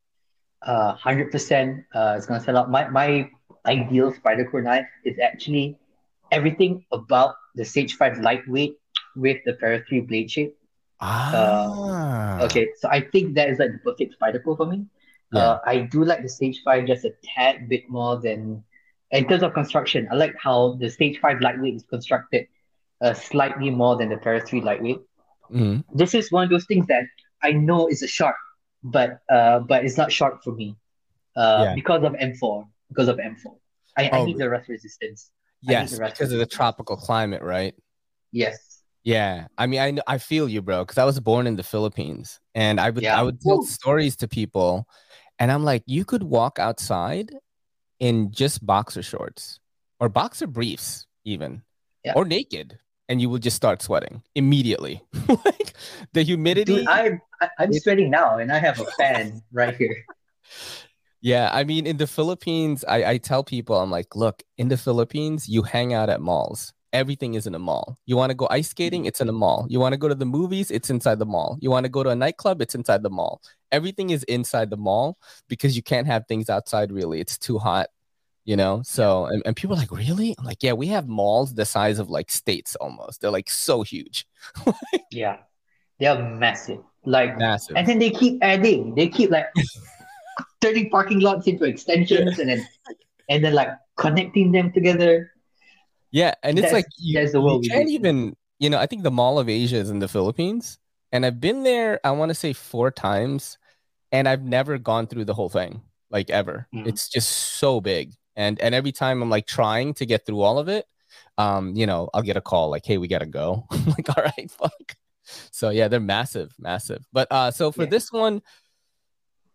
Uh, one hundred percent uh, it's going to sell out. My my ideal Spyderco knife is actually everything about the Sage five lightweight with the Ferro three blade shape. Ah. Uh, okay, so I think that is like the perfect Spyderco for me. Yeah. Uh, I do like the Sage five just a tad bit more than... In terms of construction, I like how the Sage five lightweight is constructed uh, slightly more than the Ferro three lightweight. Mm. This is one of those things that I know is a short, but uh, but it's not short for me uh, yeah. because of M four. Because of M four. I, oh. I need the rust resistance. Yes, rust because resistance. Of the tropical climate, right? Yes. Yeah. I mean, I I feel you, bro, because I was born in the Philippines. And I would, yeah. I would tell Ooh. stories to people. And I'm like, you could walk outside in just boxer shorts or boxer briefs even, yeah. or naked, and you will just start sweating immediately. Like the humidity. Dude, I'm, I'm sweating now, and I have a fan right here. Yeah, I mean, in the Philippines, I, I tell people, I'm like, look, in the Philippines, you hang out at malls. Everything is in a mall. You want to go ice skating? It's in a mall. You want to go to the movies? It's inside the mall. You want to go to a nightclub? It's inside the mall. Everything is inside the mall because you can't have things outside, really. It's too hot, you know? So, and, and people are like, really? I'm like, yeah, we have malls the size of like states almost. They're like so huge. Yeah. They're massive. Like, massive. And then they keep adding. They keep like turning parking lots into extensions yeah. and then and then like connecting them together. Yeah, and it's that's, like you, the world you can't even, you know, I think the Mall of Asia is in the Philippines, and I've been there, I want to say four times, and I've never gone through the whole thing, like ever. Mm. It's just so big, and and every time I'm like trying to get through all of it, um, you know, I'll get a call like, "Hey, we gotta go." I'm like, all right, fuck. So yeah, they're massive, massive. But uh, so for yeah. this one.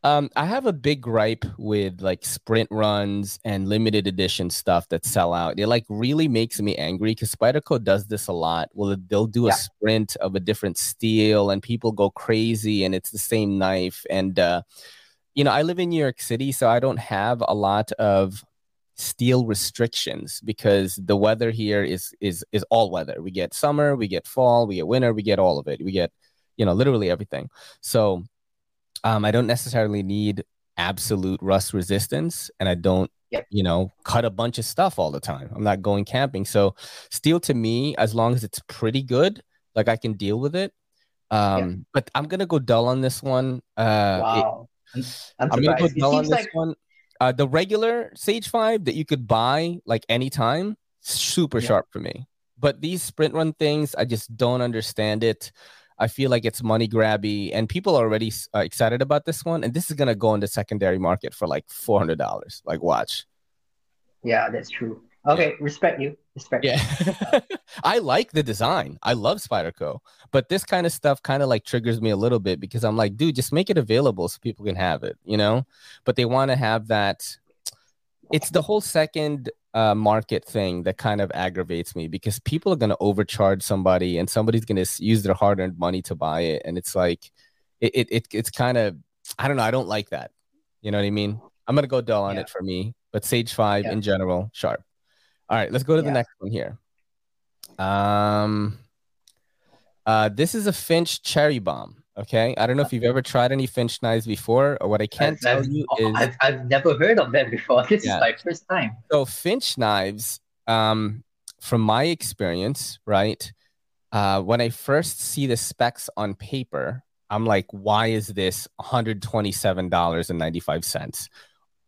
Um, I have a big gripe with like sprint runs and limited edition stuff that sell out. It like really makes me angry because Spyderco does this a lot. Well, they'll do yeah. a sprint of a different steel and people go crazy and it's the same knife. And, uh, you know, I live in New York City, so I don't have a lot of steel restrictions because the weather here is is is all weather. We get summer, we get fall, we get winter, we get all of it. We get, you know, literally everything. So... Um, I don't necessarily need absolute rust resistance, and I don't, yep. you know, cut a bunch of stuff all the time. I'm not going camping. So steel to me, as long as it's pretty good, like I can deal with it. Um, yep. But I'm going to go dull on this one. Uh, wow. It, I'm, I'm going to go dull on this like... one. Uh, the regular Sage five that you could buy like anytime, super yep. sharp for me. But these sprint run things, I just don't understand it. I feel like it's money grabby, and people are already uh, excited about this one. And this is going to go into secondary market for like four hundred dollars. Like, watch. Yeah, that's true. Okay, yeah. respect you. Respect yeah. you. I like the design. I love Spyderco. But this kind of stuff kind of like triggers me a little bit because I'm like, dude, just make it available so people can have it, you know? But they want to have that. It's the whole second... Uh, market thing that kind of aggravates me because people are going to overcharge somebody and somebody's going to use their hard-earned money to buy it, and it's like it it, it it's kind of I don't know I don't like that, you know what I mean? I'm going to go dull on yeah. it for me, but Sage five yeah. in general sharp. All right, let's go to yeah. the next one here. Um uh this is a Finch cherry bomb. Okay, I don't know if you've ever tried any Finch knives before, or what I can I've, tell I've, you is... I've, I've never heard of them before. This yeah. is my first time. So Finch knives, um, from my experience, right, uh, when I first see the specs on paper, I'm like, why is this one hundred twenty-seven dollars and ninety-five cents?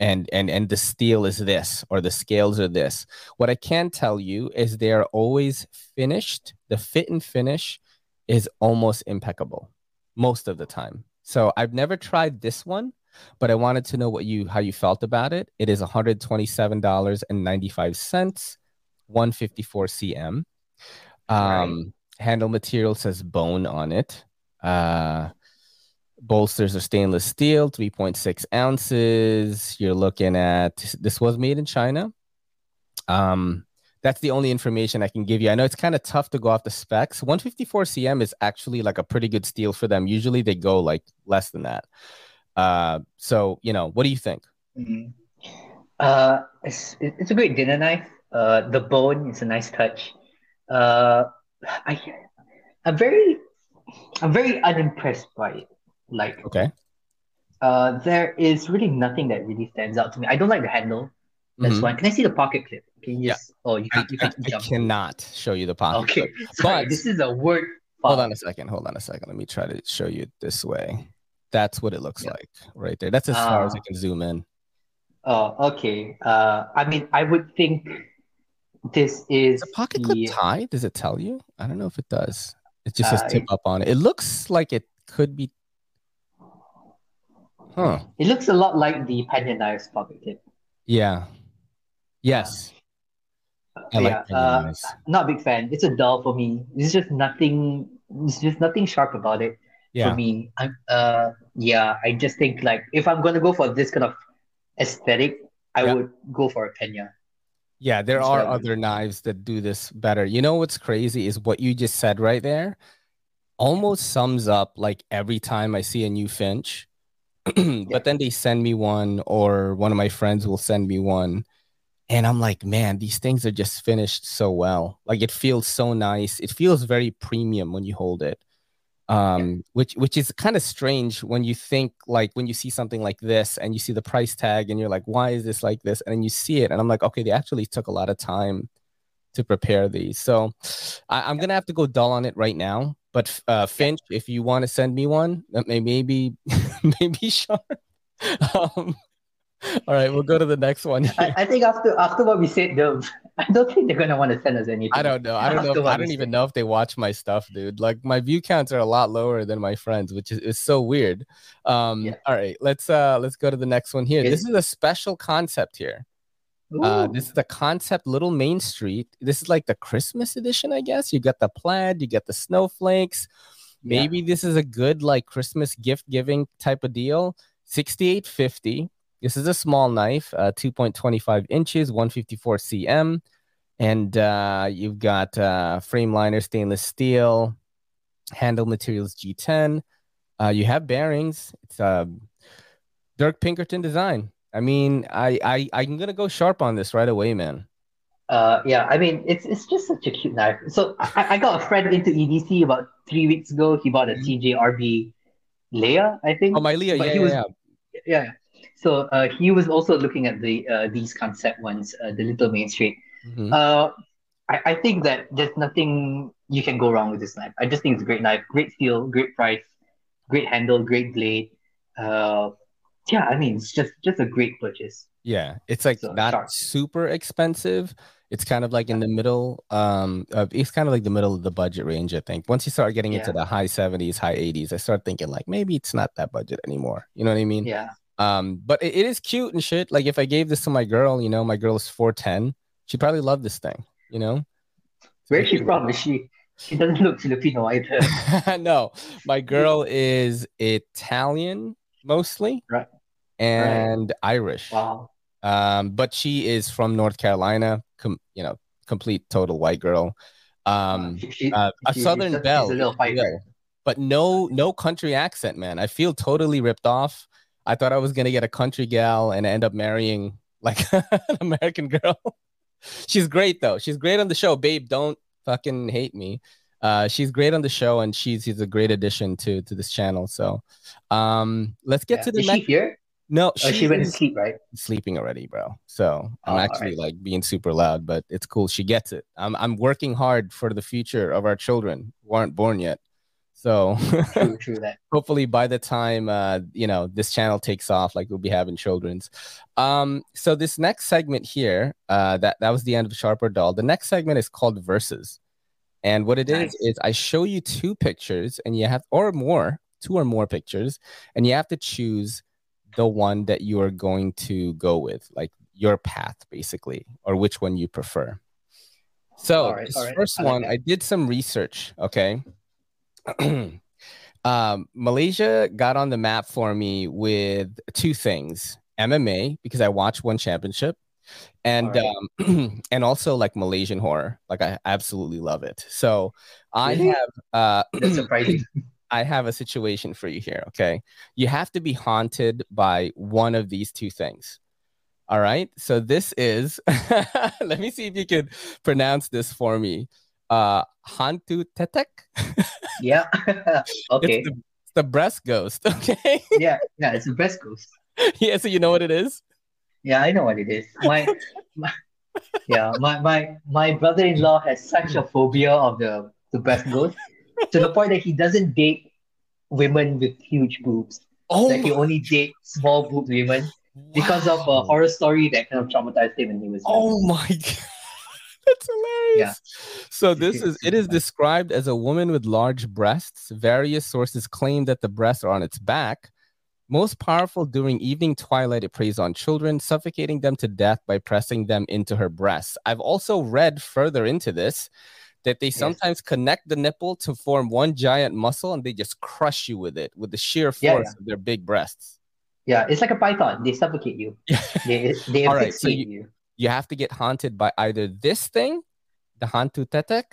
And, and, and the steel is this, or the scales are this. What I can tell you is they are always finished. The fit and finish is almost impeccable. Most of the time. So I've never tried this one, but I wanted to know what you how you felt about it. It is one hundred twenty-seven dollars and ninety-five cents, one hundred fifty-four centimeters. Um, right. Handle material says bone on it. Uh, Bolsters are stainless steel, three point six ounces. You're looking at, this was made in China. Um, that's the only information I can give you. I know it's kind of tough to go off the specs. one fifty-four centimeters is actually like a pretty good steel for them. Usually they go like less than that. Uh, so, you know, what do you think? Mm-hmm. Uh, it's, it's a great dinner knife. Uh, the bone is a nice touch. Uh, I, I'm very, I'm very unimpressed by it. Like, okay, uh, there is really nothing that really stands out to me. I don't like the handle. That's mm-hmm. one. Can I see the pocket clip? Can you? Yeah. Just, oh, you can. You can I, I cannot show you the pocket. Okay, clip. Sorry, but this is a word. File. Hold on a second. Hold on a second. Let me try to show you this way. That's what it looks yeah. like right there. That's as far uh, as I can zoom in. Oh, okay. Uh, I mean, I would think this is the pocket clip the... tie. Does it tell you? I don't know if it does. It just uh, says tip it... up on it. It looks like it could be. Huh. It looks a lot like the Panion Knife's pocket clip. Yeah. Yes. Uh, I yeah, like Panion Knives. Uh, not a big fan. It's a dull for me. There's just nothing. There's just nothing sharp about it yeah. for me. I'm, uh, yeah. I just think like if I'm gonna go for this kind of aesthetic, I yeah. would go for a Pena. Yeah, there That's are other knives that do this better. You know what's crazy is what you just said right there. Almost sums up like every time I see a new Finch. But then they send me one, or one of my friends will send me one, and I'm like, man, these things are just finished so well. Like it feels so nice. It feels very premium when you hold it, um, yeah. which which is kind of strange when you think like when you see something like this and you see the price tag and you're like, why is this like this? And then you see it, and I'm like, okay, they actually took a lot of time to prepare these. So I, I'm gonna have to go dull on it right now. But uh, Finch, if you want to send me one, that may maybe maybe sharp. Um, all right, we'll go to the next one. I, I think after after what we said, though, I don't think they're gonna want to send us anything. I don't know. I don't after know. If, I don't even said. know if they watch my stuff, dude. Like my view counts are a lot lower than my friends, which is, is so weird. Um, yeah. All right, let's uh, let's go to the next one here. Yes. This is a special concept here. Uh, this is the Concept Little Main Street. This is like the Christmas edition, I guess. You got the plaid, you got the snowflakes. Maybe yeah. this is a good like Christmas gift giving type of deal. sixty-eight fifty. This is a small knife, uh, two point two five inches, one fifty-four centimeters. And uh, you've got uh, frame liner, stainless steel, handle materials G ten. Uh, you have bearings. It's a uh, Dirk Pinkerton design. I mean, I, I, I'm going to go sharp on this right away, man. Uh, yeah, I mean, it's it's just such a cute knife. So I, I got a friend into E D C about three weeks ago. He bought a T J R B Leia, I think. Oh, my Leia, yeah, yeah, was, yeah. Yeah. So uh, he was also looking at the uh, these concept ones, uh, the Little Main Street. Mm-hmm. Uh, I, I think that there's nothing you can go wrong with this knife. I just think it's a great knife. Great steel, great price, great handle, great blade. Uh Yeah, I mean, it's just, just a great purchase. Yeah, it's like so, not sharp. super expensive. It's kind of like in the middle. Um, of, it's kind of like the middle of the budget range, I think. Once you start getting yeah. into the high seventies, high eighties, I start thinking like maybe it's not that budget anymore. You know what I mean? Yeah. Um, but it, it is cute and shit. Like if I gave this to my girl, you know, my girl is four ten. She'd probably love this thing, you know? Where's she from? Is she... She doesn't look Filipino either. No, my girl is Italian. Mostly, right, and right. Irish. Wow. Um, but she is from North Carolina. Com- you know, complete total white girl. Um, she, she, uh, a she, Southern she's belle, a little fighter. But no, no country accent, man. I feel totally ripped off. I thought I was gonna get a country gal and end up marrying like an American girl. She's great though. She's great on the show, babe. Don't fucking hate me. Uh, she's great on the show, and she's she's a great addition to to this channel. So, um, let's get yeah. to the Is next. She here? No, oh, she went to sleep, right? Sleeping already, bro. So I'm oh, actually right. like being super loud, but it's cool. She gets it. I'm I'm working hard for the future of our children who aren't born yet. So true, true that. Hopefully by the time uh, you know this channel takes off, like we'll be having children's. Um, so this next segment here, uh, that that was the end of Sharp or Dull. The next segment is called Versus. And what it nice. is, is I show you two pictures and you have, or more, two or more pictures, and you have to choose the one that you are going to go with, like your path, basically, or which one you prefer. So all right, this all right. first I like one, that. I did some research, okay? uh, Um, Malaysia got on the map for me with two things: M M A, because I watched one championship, and right. um, and also like Malaysian horror. Like I absolutely love it. So I have uh, that's surprising. I have a situation for you here. Okay, you have to be haunted by one of these two things. All right. So this is. Let me see if you can pronounce this for me. Uh, Hantu Tetek. Yeah. Okay. It's the, it's the breast ghost. Okay. yeah, yeah, it's the breast ghost. Yeah. So you know what it is? Yeah, I know what it is. My, my yeah, my my my brother-in-law has such a phobia of the the breast ghost to the point that he doesn't date women with huge boobs. Oh. Like he only dates small boob women wow. because of a horror story that kind of traumatized him when he was young. Oh my god. That's hilarious. Yeah. So this is it is described as a woman with large breasts. Various sources claim that the breasts are on its back. Most powerful during evening twilight, it preys on children, suffocating them to death by pressing them into her breasts. I've also read further into this that they sometimes yes. connect the nipple to form one giant muscle, and they just crush you with it with the sheer force yeah, yeah. of their big breasts. Yeah, it's like a python. They suffocate you. they they asphyxiate right, so you. you. You have to get haunted by either this thing, the Hantu Tetek,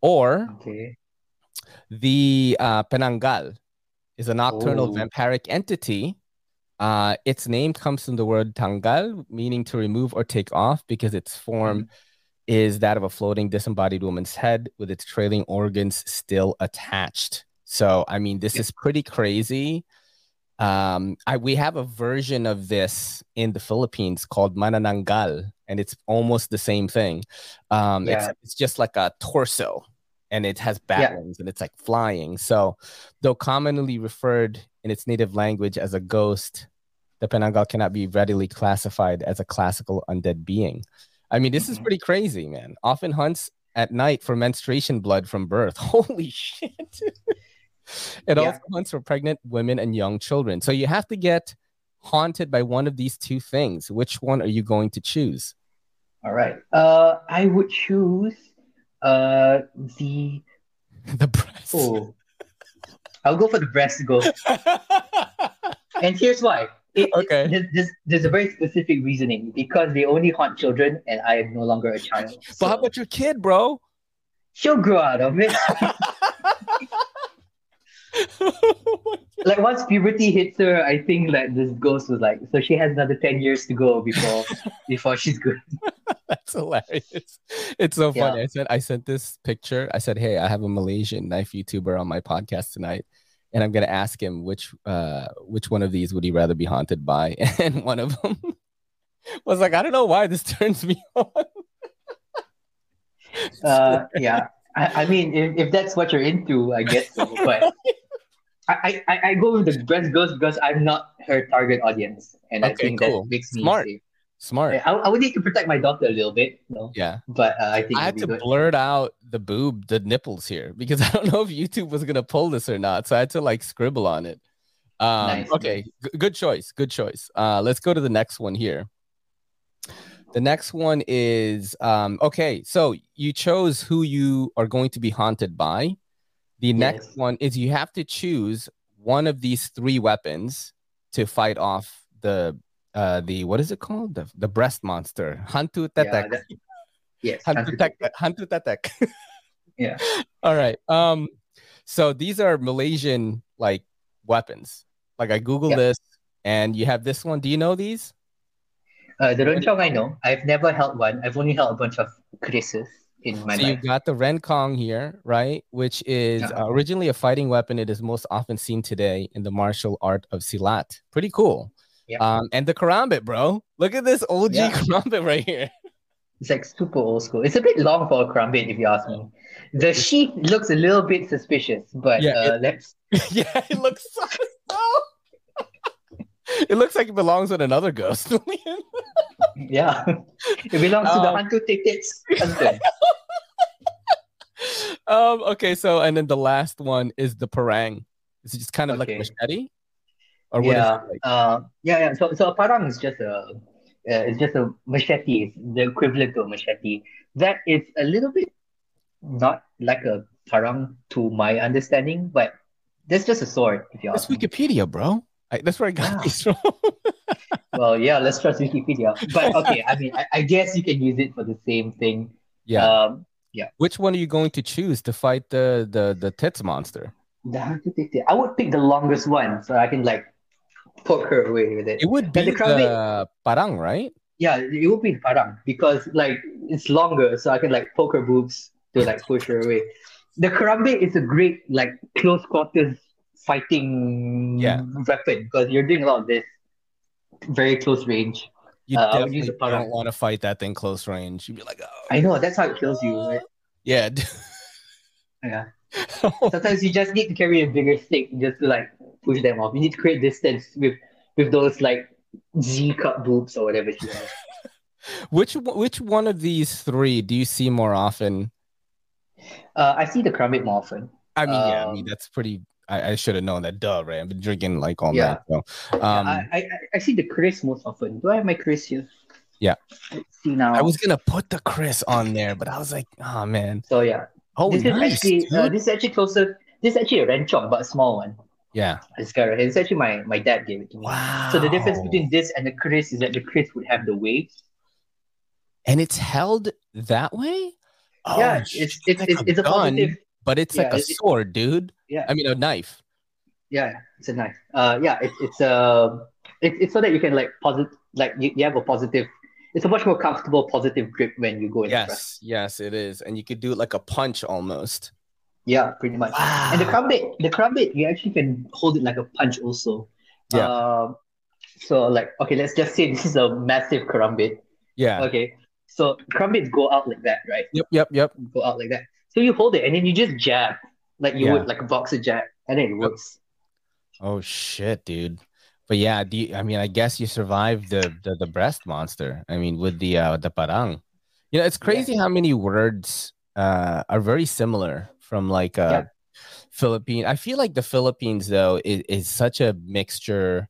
or okay. the uh, Penanggal is a nocturnal oh. vampiric entity. Uh, its name comes from the word Tanggal, meaning to remove or take off, because its form mm. is that of a floating disembodied woman's head with its trailing organs still attached. So, I mean, this yeah. is pretty crazy. Um, I, we have a version of this in the Philippines called Manananggal, and it's almost the same thing. Um, yeah. it's, it's just like a torso, and it has bat yeah. wings, and it's like flying. So, though commonly referred in its native language as a ghost, the Penanggal cannot be readily classified as a classical undead being. I mean, this is pretty crazy, man. Often hunts at night for menstruation blood from birth. Holy shit. It yeah. also hunts for pregnant women and young children. So you have to get haunted by one of these two things. Which one are you going to choose? All right. Uh, I would choose uh, the... The breast. Oh. I'll go for the breast ghost. And here's why. It, okay. It, there's, there's, there's a very specific reasoning. Because they only haunt children, and I am no longer a child. But so. How about your kid, bro? She'll grow out of it. Like once puberty hits her, I think like this ghost was like, so she has another ten years to go before before she's good. That's hilarious. It's so funny. Yeah. I said I sent this picture. I said, hey, I have a Malaysian knife YouTuber on my podcast tonight, and I'm gonna ask him which uh which one of these would he rather be haunted by, and one of them was like, I don't know why this turns me on. uh yeah. I, I mean if, if that's what you're into, I guess so, but I, I, I go with the breast ghost because I'm not her target audience, and okay, I think cool. that makes me smart. Safe. Smart. I, I would need to protect my daughter a little bit, you know? Yeah. But uh, I think I had to blurt out the boob, the nipples here, because I don't know if YouTube was gonna pull this or not, so I had to like scribble on it. Um, nice. Okay, G- good choice, good choice. Uh, let's go to the next one here. The next one is um, okay. So you chose who you are going to be haunted by. The next yes. one is you have to choose one of these three weapons to fight off the uh, the what is it called? The, the breast monster. Hantu Tetek. Yeah, yes. Hantu Tetek. Hantu Tetek. Yeah. All right. Um, so these are Malaysian like weapons. Like I Googled yep. this, and you have this one. Do you know these? Uh, the Rencong I know. I've never held one. I've only held a bunch of krisis. In my so life. You've got the Rencong here, right? Which is yeah. uh, originally a fighting weapon. It is most often seen today in the martial art of Silat. Pretty cool. Yeah. Um, and the Karambit, bro. Look at this O G yeah. Karambit right here. It's like super old school. It's a bit long for a Karambit, if you ask me. The sheath looks a little bit suspicious, but yeah, uh, it, let's... yeah, it looks so... It looks like it belongs with another ghost. Yeah. It belongs um, to the Hantu Tickets. um, okay, so, and then the last one is the parang. Is it just kind of okay. like machete? Or what yeah. is it like? Uh, yeah, yeah. So, so a parang is just a, uh, it's just a machete. It's the equivalent to a machete. That is a little bit not like a parang to my understanding, but That's just a sword. If you ask. That's Wikipedia, bro. I, that's where I got wow. these from. Well, yeah, let's trust Wikipedia. But okay, I mean, I, I guess you can use it for the same thing. Yeah. Um, yeah. Which one are you going to choose to fight the the the Tets monster? I would pick the longest one, so I can like poke her away with it. It would be the, the parang, right? Yeah, it would be parang because like it's longer, so I can like poke her boobs to like push her away. The Karambe is a great like close quarters fighting yeah. weapon because you're doing a lot of this very close range. You uh, definitely use the parang. Don't want to fight that thing close range. You'd be like, oh, I know that's how it kills you, right? Yeah. Yeah. Sometimes you just need to carry a bigger stick just to like push them off. You need to create distance with with those like Z cut boobs or whatever you have. Which which one of these three do you see more often? Uh, I see the Karambit more often. I mean, um, yeah, I mean that's pretty. I, I should have known that, duh, right? I've been drinking like all yeah. night. So, um, yeah, I, I I see the Chris most often. Do I have my Chris here? Yeah. Let's see now. I was gonna put the Chris on there, but I was like, oh man. So yeah. Oh, this nice, is actually uh, this is actually closer. This is actually a Renchong, but a small one. Yeah, this guy right here. It's actually my my dad gave it to me. Wow. So the difference between this and the Chris is that the Chris would have the waves, and it's held that way. Oh, yeah, it's it's it's, like it's, it's a gun, positive, but it's yeah, like a it, sword, dude. Yeah, I mean a knife. Yeah, it's a knife. Uh, yeah, it, it's uh, it's it's so that you can like posit like you, you have a positive. It's a much more comfortable, positive grip when you go in. Yes, the yes, it is. And you could do it like a punch almost. Yeah, pretty much. Wow. And the karambit, the karambit, you actually can hold it like a punch also. Yeah. Uh, so like, okay, let's just say this is a massive karambit. Yeah. Okay. So karambits go out like that, right? Yep, yep, yep. Go out like that. So you hold it and then you just jab. Like you yeah. would like a boxer jab. And then it works. Oh, shit, dude. But yeah, do you, I mean, I guess you survived the, the the breast monster. I mean, with the uh, the parang, you know, it's crazy yeah. how many words uh, are very similar from like a yeah. Philippine. I feel like the Philippines though is, is such a mixture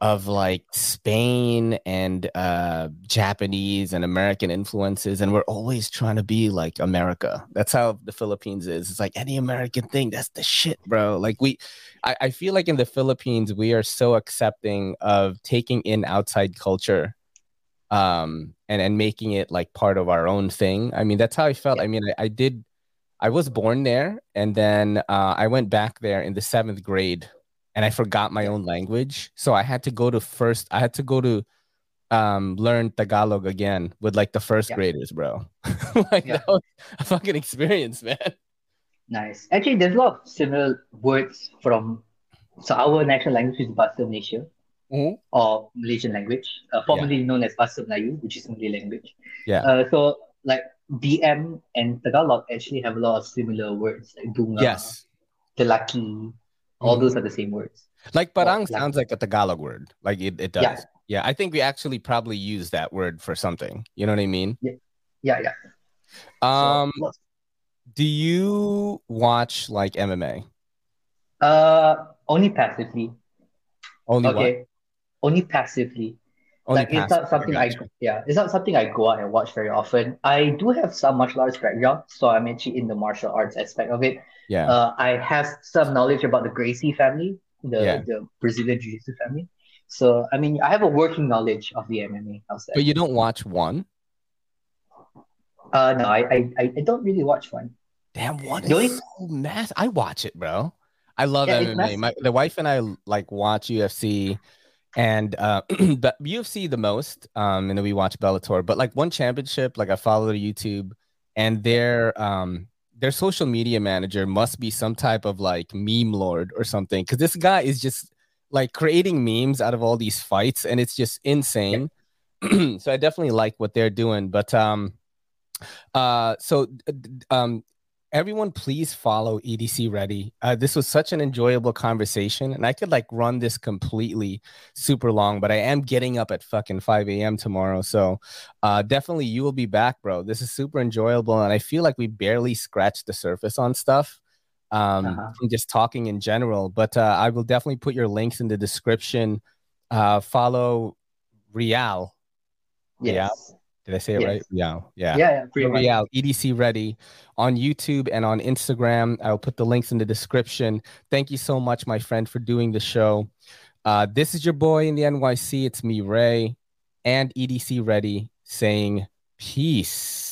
of like Spain and uh, Japanese and American influences, and we're always trying to be like America. That's how the Philippines is. It's like any American thing, that's the shit, bro. Like we, I, I feel like in the Philippines we are so accepting of taking in outside culture, um, and and making it like part of our own thing. I mean, that's how I felt. I mean, I, I did, I was born there, and then uh, I went back there in the seventh grade. And I forgot my own language. So I had to go to first, I had to go to um, learn Tagalog again with like the first yeah. graders, bro. Like yeah. that was a fucking experience, man. Nice. Actually, there's a lot of similar words from, so our national language is Bahasa Malaysia mm-hmm. or Malaysian language, uh, formerly yeah. known as Bahasa Melayu, which is Malay language. Yeah. Uh, so like B M and Tagalog actually have a lot of similar words like Bunga, yes. Telaki. All those are the same words. Like parang oh, sounds like a Tagalog word. Like it, it does. Yeah. yeah. I think we actually probably use that word for something. You know what I mean? Yeah. Yeah. yeah. Um, so, do you watch like M M A? Uh, only passively. Only okay. What? Only passively. Only like passive. It's not something I, I yeah, it's not something I go out and watch very often. I do have some martial arts background, so I'm actually in the martial arts aspect of it. Yeah, uh, I have some knowledge about the Gracie family, the, yeah. the Brazilian Jiu-Jitsu family. So I mean, I have a working knowledge of the M M A. Outside. But you don't watch one. Uh no, I I I don't really watch one. Damn, one really? Is so mass. I watch it, bro. I love yeah, M M A. My the wife and I like watch U F C. And uh, the U F C the most, um, and then we watch Bellator. But like one championship, like I follow the YouTube, and their um, their social media manager must be some type of like meme lord or something, because this guy is just like creating memes out of all these fights, and it's just insane. Yeah. So I definitely like what they're doing. But um, uh, so um, everyone, please follow E D C Ready. Uh, this was such an enjoyable conversation, and I could like run this completely super long, but I am getting up at fucking five a.m. tomorrow. So uh, definitely you will be back, bro. This is super enjoyable, and I feel like we barely scratched the surface on stuff um, uh-huh. from just talking in general. But uh, I will definitely put your links in the description. Uh, follow Rial. Yes. Rial. Did I say it yes. right? Yeah. Yeah. Yeah. yeah Real, E D C Ready on YouTube and on Instagram. I'll put the links in the description. Thank you so much, my friend, for doing the show. Uh, this is your boy in the N Y C. It's me, Ray, and E D C Ready saying peace.